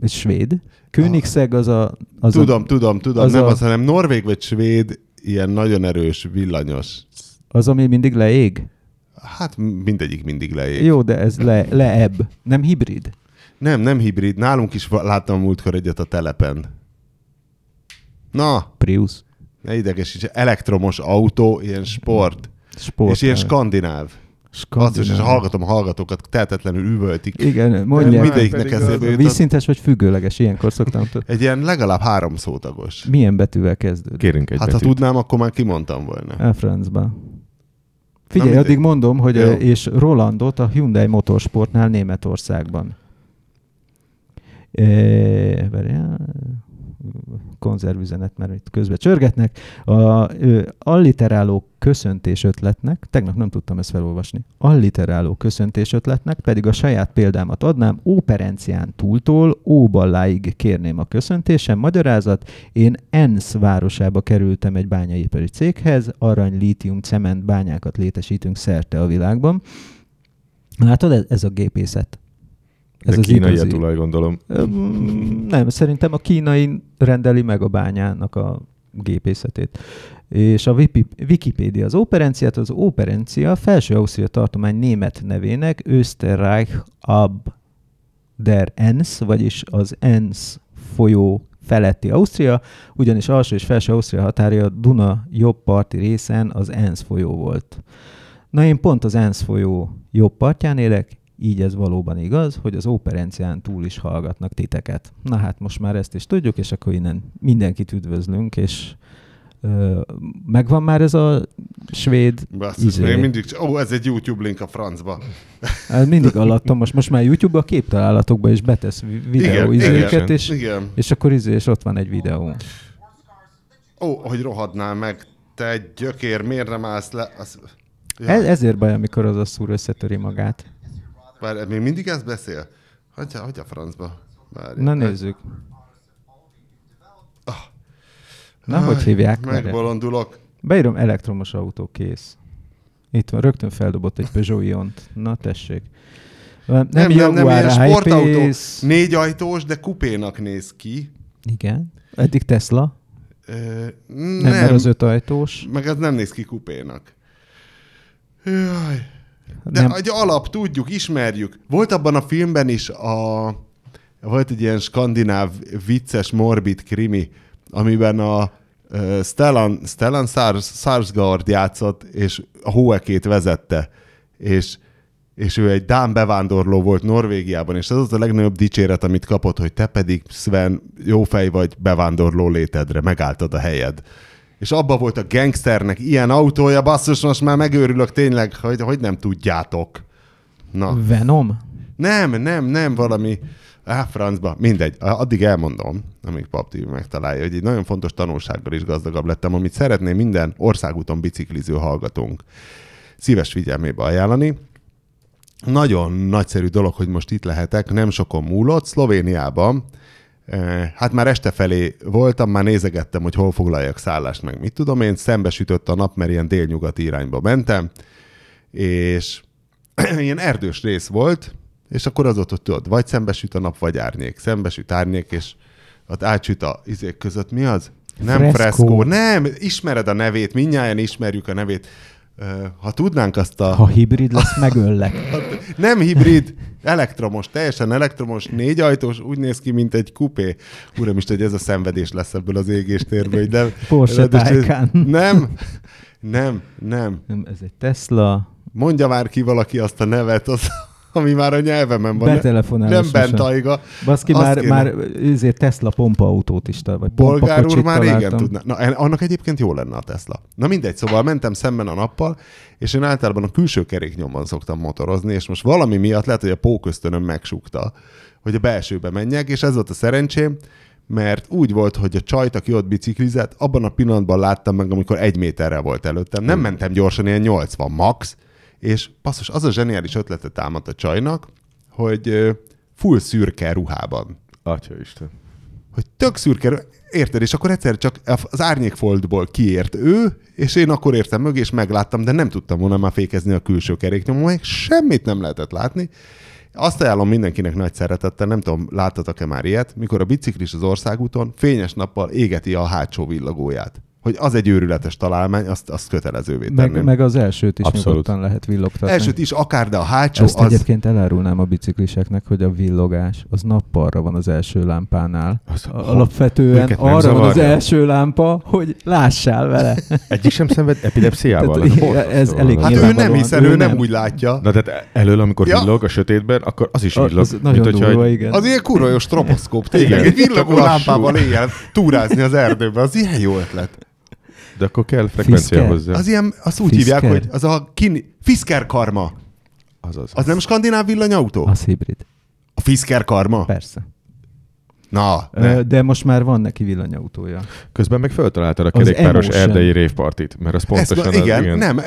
Svéd? Koenigsegg az a... Az tudom. Az nem a... az, hanem norvég vagy svéd, ilyen nagyon erős villanyos. Az, ami mindig leég? Hát mindegyik mindig leég. Jó, de ez leebb. Nem hibrid? Nem hibrid. Nálunk is láttam múltkor egyet a telepen. Na. Prius. Ne idegesíts. Elektromos autó, ilyen sport. És ilyen skandináv. Azt is, és hallgatókat tehetetlenül üvöltik. Igen, mondják. Mindegyiknek eszébe jutott. Vízszintes vagy függőleges, ilyenkor szoktam tudni. Egy ilyen legalább 3 szótagos. Milyen betűvel kezdődik? Kérünk egy betűt. Ha tudnám, akkor már kimondtam volna. A francba. Figyelj, addig mondom, hogy jó. És Rolandot a Hyundai Motorsportnál Németországban. Konzervüzenet, mert itt közben csörgetnek. Alliteráló köszöntés ötletnek, tegnap nem tudtam ezt felolvasni, alliteráló köszöntés ötletnek pedig a saját példámat adnám, Operencián túltól Óballáig kérném a köszöntésem, magyarázat, én Enns városába kerültem egy bányaipari céghez, arany, lítium, cement bányákat létesítünk szerte a világban. Látod, ez a gépészet. Ez a kínai tulaj, gondolom. Nem, szerintem a kínai rendeli meg a bányának a gépészetét. És a Wikipédia az Operenciát, az Operencia Felső-Ausztria tartomány német nevének Österreich ab der Enns, vagyis az Enns folyó feletti Ausztria, ugyanis alsó és Felső-Ausztria határja Duna jobb parti részen az Enns folyó volt. Na én pont az Enns folyó jobb partján élek, így ez valóban igaz, hogy az Operencián túl is hallgatnak titeket. Na hát most már ezt is tudjuk, és akkor innen mindenkit üdvözlünk, és megvan már ez a svéd... ez egy YouTube link a francba. Hát mindig alattam, most már YouTube-ba a képtalálatokba is betesz videóizéket, és akkor és ott van egy videó. Hogy rohadnál meg, te egy gyökér, miért nem állsz le? Ja. Ezért baj, amikor az a szúr összetöri magát. Bár még mindig ezt beszél? Hagyja a francba. Bár na nézzük. Na, hogy hívják? Megbolondulok. Beírom elektromos autó, kész. Itt van, rögtön feldobott egy Peugeot Iont. Na tessék. Nem ilyen sportautó. 4 ajtós, de kupénak néz ki. Igen. Eddig Tesla. Nem, mert az 5 ajtós. Meg ez nem néz ki kupénak. Jaj. De nem. Egy alap, tudjuk, ismerjük. Volt abban a filmben is volt egy ilyen skandináv vicces, morbid krimi, amiben a Stellan Skarsgård játszott, és a Hoekét vezette. És ő egy dán bevándorló volt Norvégiában, és ez az a legnagyobb dicséret, amit kapott, hogy te pedig, Sven, jó fej vagy, bevándorló létedre, megálltad a helyed. És abba volt a gangsternek ilyen autója, basszus, most már megőrülök tényleg, hogy nem tudjátok. Na. Venom? Nem, valami... francba, mindegy. Addig elmondom, amíg Pap TV megtalálja, hogy egy nagyon fontos tanulsággal is gazdagabb lettem, amit szeretném minden országúton bicikliző hallgatónk szíves figyelmébe ajánlani. Nagyon nagyszerű dolog, hogy most itt lehetek, nem sokon múlott, Szlovéniában. Hát már este felé voltam, már nézegettem, hogy hol foglaljak szállást, meg mit tudom én, szembesütött a nap, mert ilyen délnyugati irányba mentem, és ilyen erdős rész volt, és akkor az ott tudod, vagy szembesüt a nap, vagy árnyék. Szembesüt árnyék, és ott átsüt a izék között. Mi az? Nem freskó. Nem, ismered a nevét, mindnyájan ismerjük a nevét. Ha tudnánk azt a... Ha hibrid lesz, megöllek. Nem hibrid, elektromos, teljesen elektromos, négyajtós, úgy néz ki, mint egy kupé. Uramist, hogy ez a szenvedés lesz ebből az égéstérből. De... Porsche Taycan. Nem. Ez egy Tesla. Mondja már ki valaki azt a nevet, az, ami már a nyelvemen van. Betelefonálás. Nem Bentayga. Baszki, már ezért Tesla pompaautót is, vagy polgár úr már találtam. Régen tudná. Na, annak egyébként jó lenne a Tesla. Na mindegy, szóval mentem szemben a nappal, és én általában a külső keréknyomban szoktam motorozni, és most valami miatt lehet, hogy a pókösztönöm megsúgta, hogy a belsőbe menjek, és ez volt a szerencsém, mert úgy volt, hogy a csajt, aki ott biciklizett, abban a pillanatban láttam meg, amikor 1 méterrel volt előttem. Nem mentem gyorsan, ilyen 80 max, és passzus, az a zseniális ötletet támadt a csajnak, hogy full szürke ruhában. Atyaisten. Hogy tök szürke, érted? És akkor egyszer csak az árnyékfoltból kiért ő, és én akkor értem mögé, és megláttam, de nem tudtam volna már fékezni a külső keréknyomon, semmit nem lehetett látni. Azt ajánlom mindenkinek nagy szeretettel, nem tudom, láttatok-e már ilyet, mikor a biciklis az országúton fényes nappal égeti a hátsó villogóját. Hogy az egy őrületes találmány, azt kötelezővé tenném. Meg az elsőt is nyugodtan lehet villogtatni. Elsőt is, akár, de a hátsó az... Ezt egyébként elárulnám a bicikliseknek, hogy a villogás az nappalra van az első lámpánál. Alapvetően arra van az első lámpa, hogy lássál vele. Egyik sem szenved epilepsziával. Ez elég hát ő nem, hiszen ő nem úgy látja. Na tehát elől, amikor villog a sötétben, akkor az is villog. Nagyon durva, igen. Az ilyen kurajos stroboszkóp, tényleg. Egy villogó lámpával éjjel túrázni az erdőben, az ilyen jó ötlet. De akkor kell frekvencia hozzá. Az ilyen, azt úgy Fisker. Hívják, hogy az a Fisker Karma. Az nem skandináv villanyautó? Az hibrid. A Fisker Karma? Persze. Na. De most már van neki villanyautója. Közben meg feltaláltad a kerékpáros erdei révpartit, mert az pontosan ez, igen. Nem,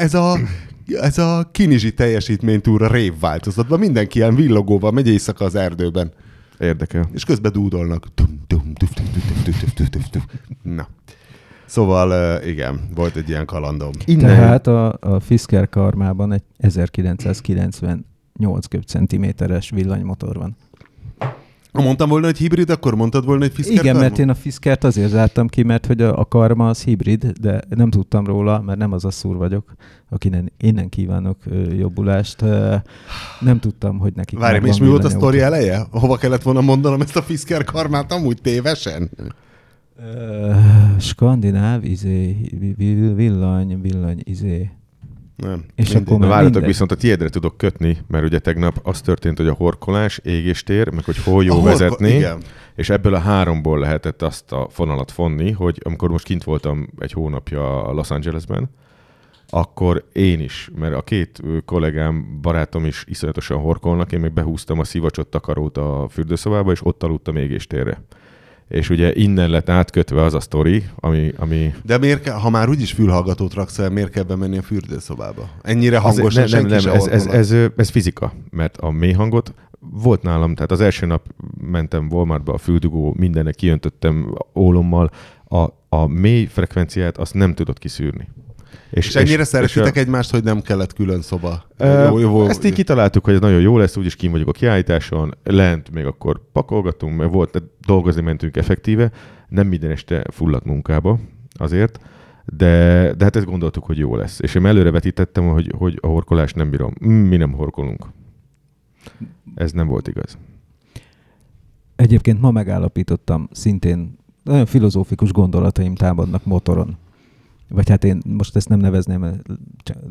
ez a kinizsi teljesítménytúra rév változatban. Mindenki ilyen villogóval megy éjszaka az erdőben. Érdekel. És közben dúdolnak. Na. Szóval igen, volt egy ilyen kalandom. Tehát a Fisker Karmában egy 1998 köbcentiméteres villanymotor van. Ha mondtam volna, hogy hibrid, akkor mondtad volna, hogy Fisker Karma? Igen, mert én a Fiskert azért zártam ki, mert hogy a Karma az hibrid, de nem tudtam róla, mert nem az a szúr vagyok, akinek innen kívánok jobbulást. Nem tudtam, hogy nekik... Várj, és mi volt a sztori eleje? Hova kellett volna mondanom ezt a Fisker Karmát amúgy tévesen? Skandináv, villany, izé. Nem. És akkor várjatok, viszont a tiédre tudok kötni, mert ugye tegnap az történt, hogy a horkolás, égéstér, meg hogy hol jó vezetni, igen. És ebből a háromból lehetett azt a fonalat fonni, hogy amikor most kint voltam egy hónapja a Los Angelesben, akkor én is, mert a két kollégám, barátom is iszonyatosan horkolnak, én meg behúztam a szivacsot, takarót a fürdőszobába, és ott aludtam égéstérre. És ugye innen lett átkötve az a sztori, ami... De miért kell, ha már úgyis fülhallgatót raksz el, miért kell bemenni a fürdőszobába? Ennyire hangosan ez fizika, mert a mély hangot volt nálam, tehát az első nap mentem Walmartba, a füldugó, mindennek kiöntöttem ólommal, a mély frekvenciát azt nem tudott kiszűrni. És ennyire szeretitek egymást, hogy nem kellett külön szoba? Ezt így kitaláltuk, hogy ez nagyon jó lesz, úgyis kín vagyok a kiállításon, lent még akkor pakolgatunk, mert volt, dolgozni mentünk effektíve, nem minden este fulladt munkába azért, de hát ezt gondoltuk, hogy jó lesz. És én előre vetítettem, hogy a horkolást nem bírom. Mi nem horkolunk. Ez nem volt igaz. Egyébként ma megállapítottam, szintén nagyon filozófikus gondolataim támadnak motoron. Vagy hát én most ezt nem nevezném,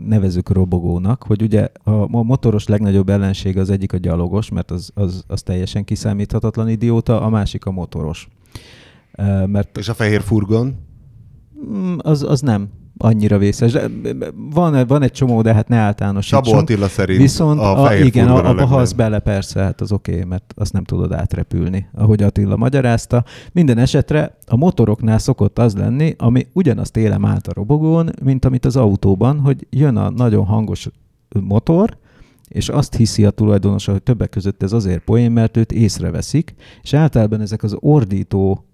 nevezzük robogónak, hogy ugye a motoros legnagyobb ellenség az egyik a gyalogos, mert az teljesen kiszámíthatatlan idióta, a másik a motoros. Mert és a fehér furgon? Az nem annyira vészes. Van egy csomó, de hát ne általánosítsunk. Szabó Attila szerint viszont a fehér igen, abba halsz bele, persze, hát az oké, mert azt nem tudod átrepülni, ahogy Attila magyarázta. Minden esetre a motoroknál szokott az lenni, ami ugyanazt élem át a robogón, mint amit az autóban, hogy jön a nagyon hangos motor, és azt hiszi a tulajdonosa, hogy többek között ez azért poén, mert őt észreveszik, és általában ezek az ordító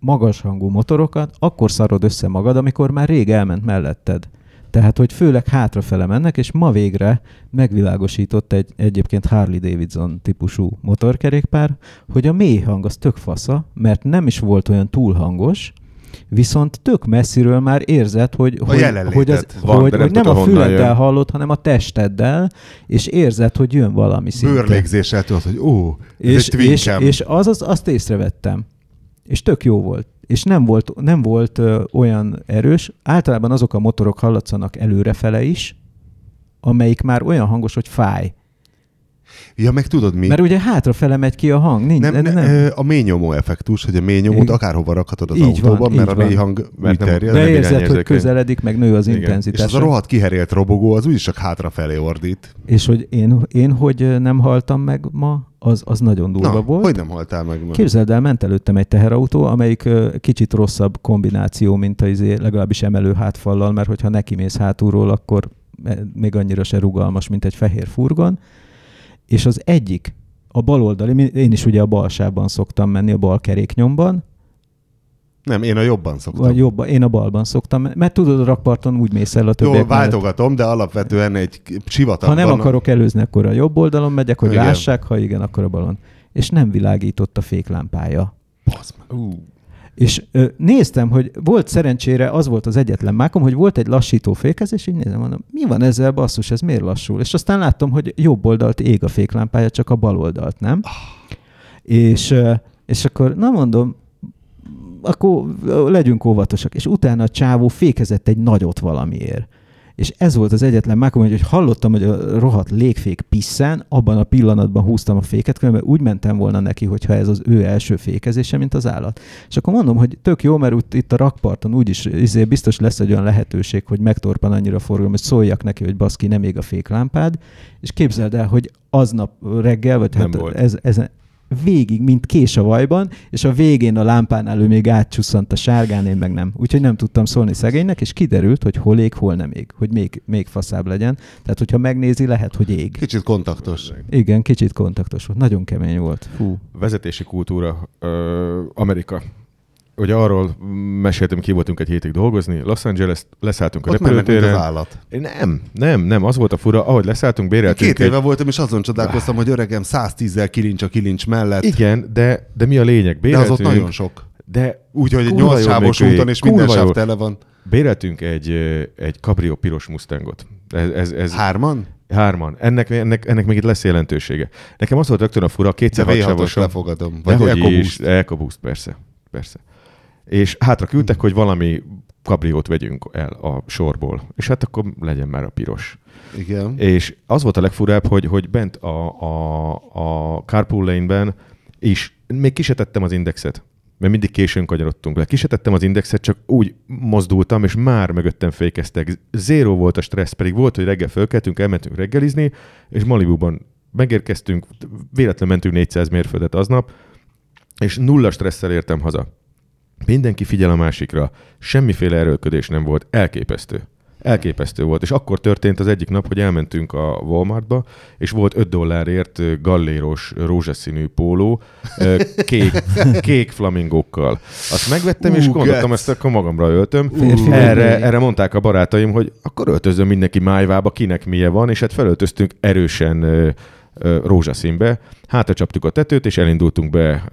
magas hangú motorokat, akkor szarod össze magad, amikor már rég elment melletted. Tehát, hogy főleg hátrafele mennek, és ma végre megvilágosított egy egyébként Harley Davidson típusú motorkerékpár, hogy a mély hang az tök fasza, mert nem is volt olyan túl hangos, viszont tök messziről már érzed, hogy nem a füleddel hallod, hanem a testeddel, és érzed, hogy jön valami szinte. Bőrlégzéssel tudod, hogy ez egy twinkem. És azt észrevettem. És tök jó volt. És nem volt olyan erős. Általában azok a motorok hallatszanak előrefele is, amelyik már olyan hangos, hogy fáj. Ja, meg tudod mi? Mert ugye hátrafele megy ki a hang. Nem. A mély nyomó effektus, hogy a mély nyomót akárhova rakhatod az autóban, mert a mély hang terjed. De érzed, hogy közeledik, meg nő az intenzitás. És az a rohadt kiherélt robogó, az úgyis csak hátrafelé ordít. És hogy én hogy nem haltam meg ma, az nagyon durva volt. Hogy nem haltál meg ma? Képzeld el, ment előttem egy teherautó, amelyik kicsit rosszabb kombináció, mint legalábbis emelő hátfallal, mert hogyha nekimész hátulról, akkor még annyira se rugalmas, mint egy fehér furgon. És az egyik, a baloldali, én is ugye a balsában szoktam menni, a bal keréknyomban. Nem, én a jobban szoktam. Én a balban szoktam, mert tudod, a rakparton úgy mész el a többiek. Jó, váltogatom, de alapvetően egy sivatagban. Ha nem akarok előzni, akkor a jobb oldalon megyek, hogy lássák, ha igen, akkor a balon. És nem világított a féklámpája. És néztem, hogy volt szerencsére, az volt az egyetlen mákom, hogy volt egy lassító fékezés, így nézem, mondom, mi van ezzel, basszus, ez miért lassul? És aztán láttam, hogy jobb oldalt ég a féklámpája, csak a bal oldalt, nem? És akkor, na mondom, akkor legyünk óvatosak. És utána a csávó fékezett egy nagyot valamiért. És ez volt az egyetlen mákom, hogy hallottam, hogy a rohadt légfék pisszán, abban a pillanatban húztam a féket, mert úgy mentem volna neki, hogyha ez az ő első fékezése, mint az állat. És akkor mondom, hogy tök jó, mert itt a rakparton úgyis biztos lesz egy olyan lehetőség, hogy megtorpan annyira forgalom, hogy szóljak neki, hogy baszki, nem ég a féklámpád. És képzeld el, hogy aznap reggel, vagy nem hát ez végig, mint kés a vajban, és a végén a lámpánál ő még átcsusszant a sárgán, én meg nem. Úgyhogy nem tudtam szólni szegénynek, és kiderült, hogy hol ég, hol nem ég, hogy még faszább legyen. Tehát, hogyha megnézi, lehet, hogy ég. Kicsit kontaktos. Igen, kicsit kontaktos volt. Nagyon kemény volt. Hú. Vezetési kultúra, Amerika. Ugye arról meséltem, ki voltunk egy hétig dolgozni, Los Angeles, leszálltunk a repülőtérre. Az állat. Nem, az volt a fura, ahogy leszálltunk, béreltünk. 2 éve voltam, és azon csodálkoztam, hogy öregem 110-zel kilincs a kilincs mellett. Igen, de mi a lényeg? Béreltünk, de az ott nagyon sok. De úgy, hogy egy 8 sávos úton, és minden sáv tele van. Béreltünk egy kabrió piros Mustangot. Ez 3-an? 3-an. Ennek még itt lesz jelentősége. Nekem az volt rögtön a fura, 2x6 sávoson. Lefogadom. Elkobúzt, persze. És hátra küldtek, hogy valami kabriót vegyünk el a sorból. És hát akkor legyen már a piros. Igen. És az volt a legfurább, hogy bent a carpool lane-ben is még ki se tettem az indexet, mert mindig későn kanyarodtunk le. Ki se tettem az indexet, csak úgy mozdultam, és már mögöttem fékeztek. Zéró volt a stressz, pedig volt, hogy reggel fölkeltünk, elmentünk reggelizni, és Malibuban megérkeztünk, véletlenül mentünk 400 mérföldet aznap, és nulla stresszel értem haza. Mindenki figyel a másikra, semmiféle erőlködés nem volt, elképesztő. Elképesztő volt, és akkor történt az egyik nap, hogy elmentünk a Walmartba, és volt $5 galléros rózsaszínű póló, kék flamingókkal. Azt megvettem, és gondoltam, ezt akkor magamra öltöm. Erre mondták a barátaim, hogy akkor öltözzön mindenki májvába, kinek milyen van, és hát felöltöztünk erősen rózsaszínbe, hátra csaptuk a tetőt, és elindultunk be,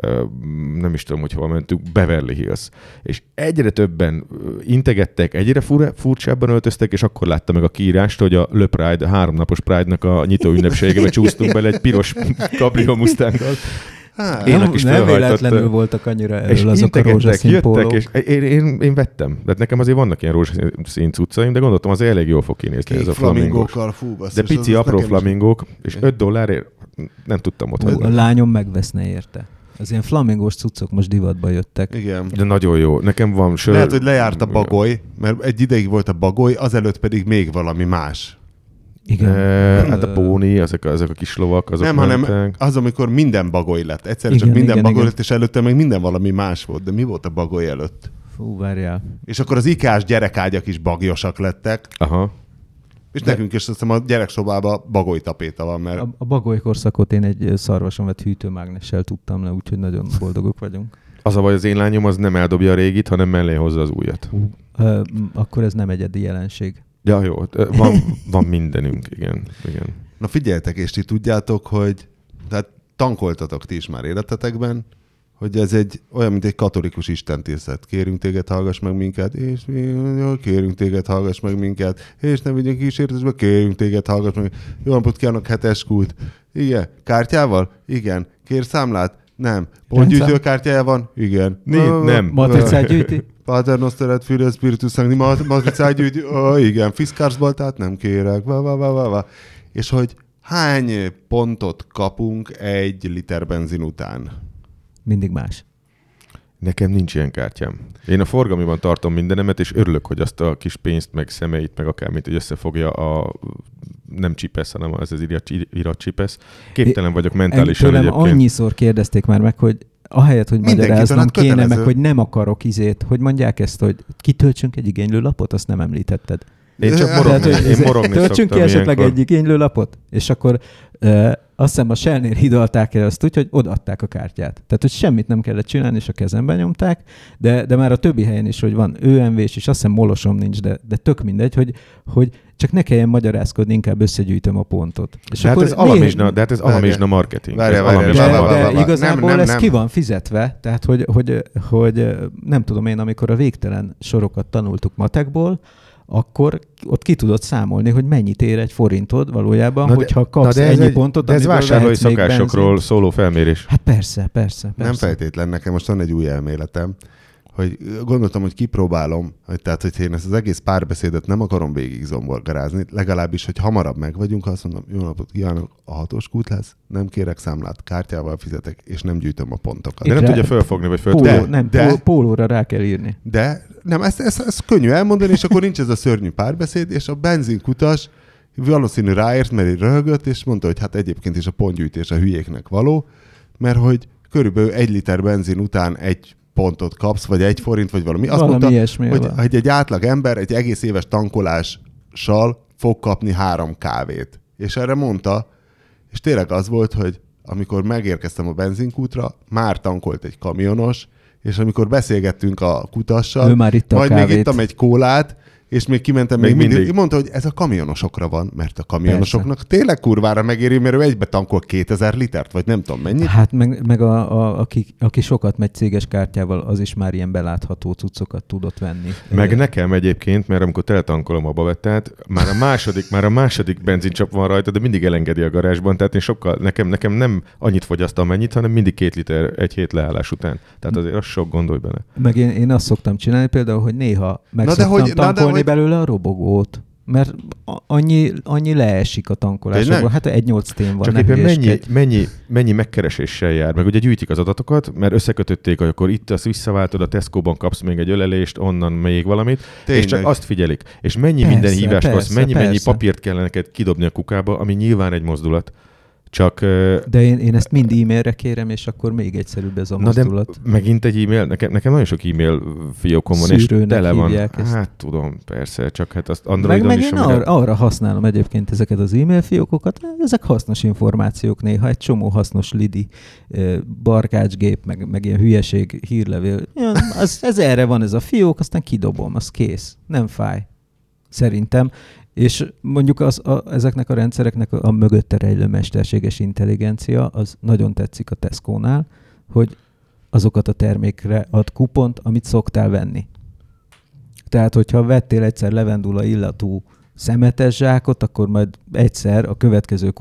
nem is tudom, hogy hova mentünk, Beverly Hills. És egyre többen integettek, egyre furcsábban öltöztek, és akkor látta meg a kiírást, hogy a Le Pride, a 3 napos Pride-nak a nyitó ünnepségébe csúsztunk bele egy piros Cabrio Mustanggal. Nem véletlenül voltak annyira erről azok a rózsaszín pólók. És én vettem. De nekem azért vannak ilyen rózsaszín cuccaim, de gondoltam, azért elég jól fog kinézni ez a flamingós. De pici, apró flamingók, és $5 nem tudtam ott hagyni. A lányom megveszne érte. Az ilyen flamingós cuccok most divatba jöttek. Igen. De nagyon jó. Nekem van sör... Lehet, hogy lejárt a bagoly, mert egy ideig volt a bagoly, azelőtt pedig még valami más. Igen. Hát a póni, ezek a kis lovak, azok nem, mentek. Hanem az, amikor minden bagoly lett. Egyszerűen csak minden bagoly lett, és előtte még minden valami más volt. De mi volt a bagoly előtt? Fú, várjál. És akkor az ikás gyerekágyak is bagyosak lettek. Aha. És nekünk is azt hiszem a gyereksobában bagolytapéta van, mert... A bagolykorszakot én egy szarvason vett hűtőmágnessel tudtam le, úgyhogy nagyon boldogok vagyunk. Az a baj, az én lányom az nem eldobja a régit, hanem mellé hozza az újat. Akkor ez nem egyedi jelenség. Ja, jó, van mindenünk, igen. Na figyeljetek, és ti tudjátok, hogy tehát tankoltatok ti is már életetekben, hogy ez egy olyan, mint egy katolikus istentisztelet. Kérünk téged, hallgass meg minket, és kérünk téged, hallgass meg minket, és nem vigyünk kísértésbe, kérünk téged, hallgass meg minket. Jó napot kívánok, hetes kult. Igen. Kártyával? Igen. Kér számlát? Nem. Pontgyűjtő kártyája van? Igen. Nem. Matricát gyűjti? Pater Nosterat, Führer Spiritus Sancti, matricát gyűjti? Igen. Fiszkársbaltát? Nem kérek. És hogy hány pontot kapunk egy liter benzin után? Mindig más. Nekem nincs ilyen kártyám. Én a forgalmiban tartom mindenemet, és örülök, hogy azt a kis pénzt, meg szemeit, meg akármit, hogy összefogja a nem csipesz, hanem ez az iratcsipesz. Képtelen vagyok mentálisan egyébként. Tőlem annyiszor kérdezték már meg, hogy ahelyett, hogy magyaráznom kéne, meg hogy nem akarok hogy mondják ezt, hogy kitöltsünk egy igénylőlapot, azt nem említetted. Én csak morogni töltsünk ki esetleg egy igénylőlapot, és akkor azt hiszem a Shell-nél hidalták el azt úgy, hogy odaadták a kártyát. Tehát, hogy semmit nem kellett csinálni, és a kezemben nyomták, de már a többi helyen is, hogy van ÖMV-s, és azt hiszem molosom nincs, de tök mindegy, hogy csak ne kelljen magyarázkodni, inkább összegyűjtöm a pontot. És akkor ez alamizsna marketing. De igazából ez ki van fizetve, tehát, hogy nem tudom én, amikor a végtelen sorokat tanultuk matekból, akkor ott ki tudod számolni, hogy mennyit ér egy forintod valójában, hogyha kapsz ennyi pontot, amiből vehetsz még benzint. Ez vásárlói szokásokról szóló felmérés. Hát persze. Nem feltétlen, nekem most van egy új elméletem, hogy gondoltam, hogy kipróbálom, hogy tehát, hogy én ezt az egész párbeszédet nem akarom végig zomborgarázni, legalábbis, hogy hamarabb meg vagyunk, ha azt mondom, jó napot kívánok, a hatos kút lesz, nem kérek számlát, kártyával fizetek, és nem gyűjtöm a pontokat. De nem tudja fölfogni, vagy pólóra rá kell írni. De nem, ez könnyű elmondani, és akkor nincs ez a szörnyű párbeszéd, és a benzinkutas valószínű ráért, mert röhögött, és mondta, hogy hát egyébként is a pontgyűjtés a hülyéknek való, mert hogy körülbelül egy liter benzin után egy pontot kapsz, vagy egy forint, vagy valami. Azt mondta, hogy egy átlag ember egy egész éves tankolással fog kapni 3 kávét. És erre mondta, és tényleg az volt, hogy amikor megérkeztem a benzinkútra, már tankolt egy kamionos, és amikor beszélgettünk a kutassal, majd még ittam egy kólát, és még kimentem még mindig. Mondta, hogy ez a kamionosokra van, mert a kamionosoknak tényleg kurvára megéri, mert ő egybe tankol 2000 litert, vagy nem tudom mennyit. Hát meg aki sokat megy céges kártyával, az is már ilyen belátható cuccokat tudott venni. Meg nekem egyébként, mert amikor teletankolom a babettát, már a második benzincsap van rajta, de mindig elengedi a garázsban, tehát én nekem nem annyit fogyasztam mennyit, hanem mindig 2 liter egy hét leállás után. Tehát azért azt sok, gondolj bele. Meg én azt szoktam csinálni például, hogy néha megszoktam tankolni belőle a robogót, mert annyi leesik a tankolásokból. Hát 1,8 tén van. Csak éppen mennyi megkereséssel jár. Meg ugye gyűjtik az adatokat, mert összekötötték, hogy akkor itt azt visszaváltod, a Tesco-ban kapsz még egy ölelést, onnan még valamit, tényleg. És csak azt figyelik. És mennyi minden hívást kapsz, mennyi papírt kellene neked kidobni a kukába, ami nyilván egy mozdulat. Csak, de én ezt mind e-mailre kérem, és akkor még egyszerűbb ez a mozdulat. Megint egy e-mail? Nekem nagyon sok e-mail fiókom van, és tele van. Hát tudom, persze, csak hát azt Androidon meg is... Meg arra használom egyébként ezeket az e-mail fiókokat, ezek hasznos információk néha, egy csomó hasznos lidi, barkácsgép, meg ilyen hülyeség, hírlevél. Ez erre van ez a fiók, aztán kidobom, az kész. Nem fáj. Szerintem. És mondjuk ezeknek a rendszereknek a mögötte rejlő mesterséges intelligencia, az nagyon tetszik a Tesco-nál, hogy azokat a termékre ad kupont, amit szoktál venni. Tehát, hogyha vettél egyszer levendula illatú szemetes zsákot, akkor majd egyszer a következő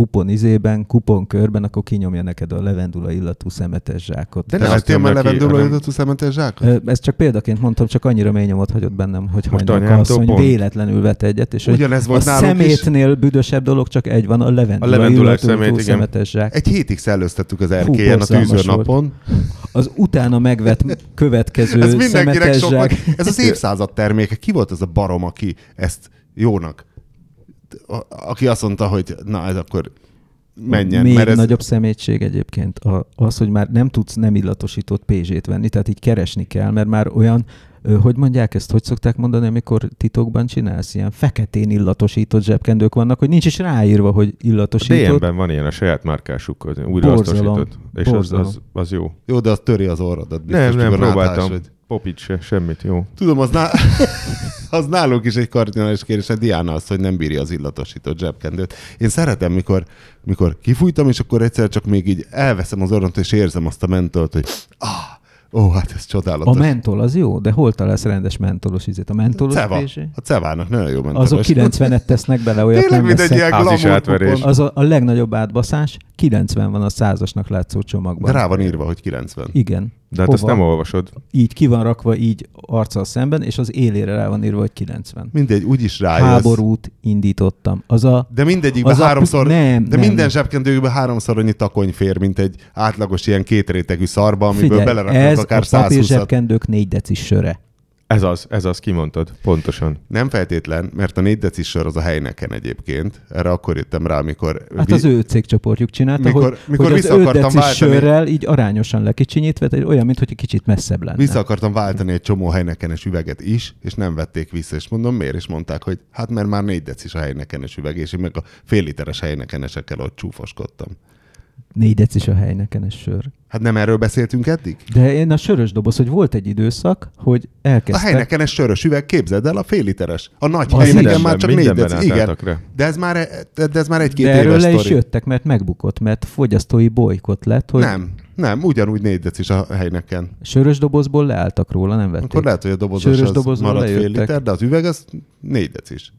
kuponkörben, akkor kinyomja neked a levendula illatú szemetes zsákot. De nem vettél már levendula illatú szemetes zsákot? Ezt csak példaként mondtam, csak annyira mély nyomot hagyott bennem, hogy hajnalka asszony véletlenül vett egyet, és ugyanez volt a szemétnél is. Büdösebb dolog csak egy van, a levendula illatú szemetes zsák. Egy hétig szellőztettük az erkélyen a tűzőrnapon. Az utána megvett következő szemetes zsák. Ez az évszázad terméke. Ki volt az a barom, aki ezt jónak, aki azt mondta, hogy na, ez akkor menjen. Még mert nagyobb szemétség egyébként az, hogy már nem tudsz nem illatosított pézsét venni, tehát így keresni kell, mert már olyan, hogy mondják ezt, hogy szokták mondani, amikor titokban csinálsz, ilyen feketén illatosított zsebkendők vannak, hogy nincs is ráírva, hogy illatosított. A DM-ben van ilyen a saját márkásuk, újra hasznosított. És az jó. Jó, de az töri az orradat. Biztos, nem próbáltam. Popit se, semmit, jó. Tudom, az nálunk is egy kardinális kérdés, a Diana az, hogy nem bírja az illatosított zsebkendőt. Én szeretem, mikor kifújtam, és akkor egyszer csak még így elveszem az orromat, és érzem azt a mentolt, hogy Ó, hát ez csodálatos. A mentol az jó, de hol találsz rendes mentolos ízét? A mentolos pésé? A cevának nagyon jó mentolos. Azok 90-et tesznek bele, olyat tényleg nem veszek. Az is átverés. Az a legnagyobb átbaszás, 90 van a 100-asnak látszó csomagban. De rá van írva, hogy 90. Igen. De hát ezt nem olvasod. Így ki van rakva, így arccal szemben, és az élére rá van írva, hogy 90. Mindegy, úgyis rájössz. Háborút indítottam. Az a, de mindegyikben az háromszor, nem, minden zsebkendőkben háromszor annyi takony fér, mint egy átlagos ilyen kétrétegű szarba, amiből beleraknak akár 120-at. Ez a papír zsebkendők 4 decis söre. Ez az, kimondtad, pontosan. Nem feltétlen, mert a 4 decis sör az a helyneken egyébként. Erre akkor jöttem rá, amikor... Hát az ő cégcsoportjuk csinálta, mikor hogy az 5 decis sörrel így arányosan lekicsinyítve, olyan, mintha kicsit messzebb lenne. Vissza akartam váltani egy csomó helynekenes üveget is, és nem vették vissza, és mondom, miért? És mondták, hogy hát mert már 4 decis a helynekenes üveg, és én meg a fél literes helynekenesekkel ott csúfoskodtam. 4 decis a helynekenes sör. Hát nem erről beszéltünk eddig? De én a sörös doboz, hogy volt egy időszak, hogy elkezdtek... A helynekenes sörös üveg, képzeld el, a fél literes. A nagy helyneken már csak 4 deci. Igen, de ez már egy-két éves sztori. Erről le is jöttek, mert megbukott, mert fogyasztói bolykott lett, hogy... Nem, ugyanúgy 4 decis a helyneken. Sörös dobozból leálltak róla, nem vették. Akkor lehet, hogy a dobozos az maradt fél liter, de az üveg az 4 decis.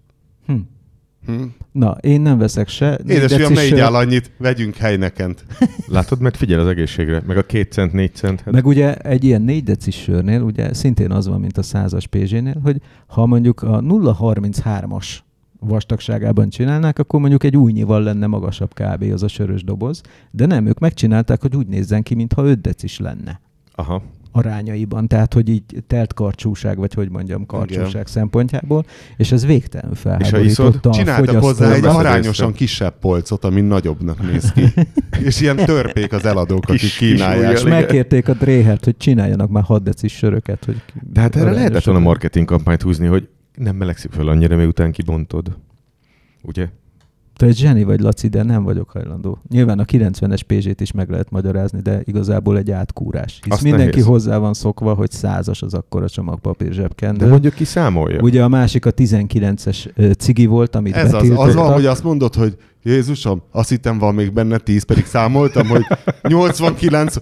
Na, én nem veszek se. Édesfiam, ne így áll annyit, vegyünk helynekent. Látod, meg figyel az egészségre, meg a 2 cent, 4 cent. Hát. Meg ugye egy ilyen 4 decis sörnél, ugye szintén az van, mint a 100-as pézsénél, hogy ha mondjuk a 0,33-as vastagságában csinálnák, akkor mondjuk egy újnyival lenne magasabb kb. Az a sörös doboz, de nem, ők megcsinálták, hogy úgy nézzen ki, mintha 5 decis lenne. Aha. Arányaiban, tehát hogy így telt karcsúság, vagy hogy mondjam, karcsúság igen. Szempontjából, és ez végtelenül felháborította a fogyasztót. Csináltak hozzá egy arányosan kisebb polcot, ami nagyobbnak néz ki. És ilyen törpék az eladók, akik kínálják. És megkérték a Dréhert, hogy csináljanak már 6 decis söröket. Hogy de hát erre lehetett volna marketing kampányt húzni, hogy nem melegszik fel annyira, miután kibontod. Ugye? Te egy zseni vagy, Laci, de nem vagyok hajlandó. Nyilván a 90-es pézsét is meg lehet magyarázni, de igazából egy átkúrás. Hisz azt mindenki nehéz. Hozzá van szokva, hogy 100-as az akkora csomagpapír zsebkendő. De mondjuk ki számolja. Ugye a másik a 19-es cigi volt, amit betiltottak. Az van, hogy azt mondod, hogy Jézusom, azt hittem van még benne 10, pedig számoltam, hogy 89...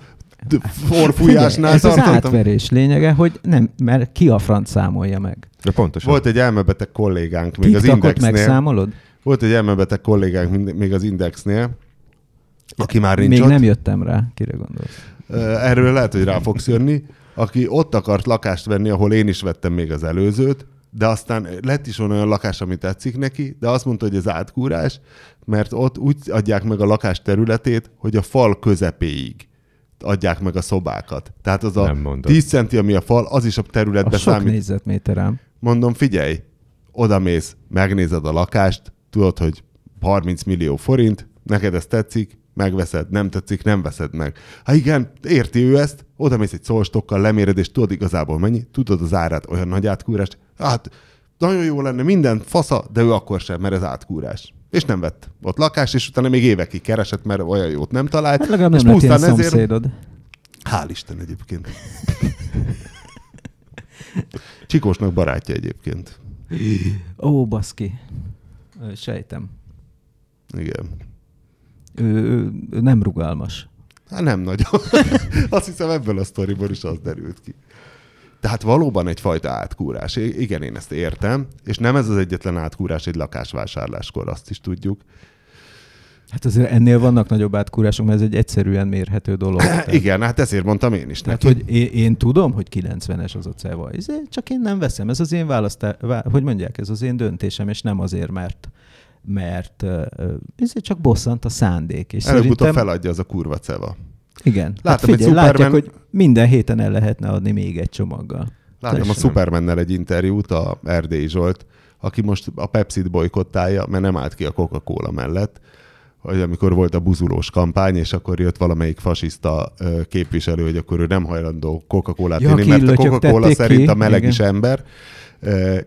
forfújásnál tartottam. Ez az átverés lényege, hogy nem, mert ki a franc számolja meg. De pontosan. Volt egy elmebeteg kollégánk még az Indexnél. Megszámolod? Volt egy elmebeteg kollégánk még az Indexnél, aki már nincs. Még ott. Nem jöttem rá, kire gondolsz? Erről lehet, hogy rá fogsz jönni. Aki ott akart lakást venni, ahol én is vettem még az előzőt, de aztán lett is olyan lakás, ami tetszik neki, de azt mondta, hogy ez átkúrás, mert ott úgy adják meg a lakás területét, hogy a fal közepéig adják meg a szobákat. Tehát az a 10 centi, ami a fal, az is a területbe számít. A sok négyzetméterem. Mondom, figyelj, odamész, megnézed a lakást, tudod, hogy 30 millió forint, neked ez tetszik, megveszed, nem tetszik, nem veszed meg. Hát igen, érti ő ezt, odamész egy szolstokkal, leméred, és tudod igazából mennyi, tudod az árát, olyan nagy átkúrást. Hát nagyon jó lenne minden fasza, de ő akkor sem, mert ez átkúrás. És nem vett ott lakást, és utána még évekig keresett, mert olyan jót nem talált. Hát legalább nem lett ilyen szomszédod. Hál' Isten egyébként. Csikósnak barátja egyébként. Ó, baszki. Sejtem. Igen. Ő nem rugalmas. Hát nem nagyon. Azt hiszem ebből a sztoriból is az derült ki. Tehát valóban egyfajta átkúrás. Igen, én ezt értem, és nem ez az egyetlen átkúrás egy lakásvásárláskor, azt is tudjuk. Hát azért ennél vannak nagyobb átkúrások, mert ez egy egyszerűen mérhető dolog. Tehát... Igen, hát ezért mondtam én is. Tehát, hogy én tudom, hogy 90-es az a ceva. Csak én nem veszem. Ez az én hogy mondják, ez az én döntésem, és nem azért, mert ezért csak bosszant a szándék. És előbb-utóbb szerintem... feladja az a kurva ceva. Igen. Látom, hát figyelj, látják, hogy minden héten el lehetne adni még egy csomaggal. Láttam a Supermannel egy interjút, a Erdélyi Zsolt, aki most a Pepsit bojkottálja, mert nem állt ki a Coca-Cola mellett, hogy amikor volt a buzulós kampány, és akkor jött valamelyik fasiszta képviselő, hogy akkor ő nem hajlandó Coca-Colát inni, mert a Coca-Cola szerint a meleg is ember,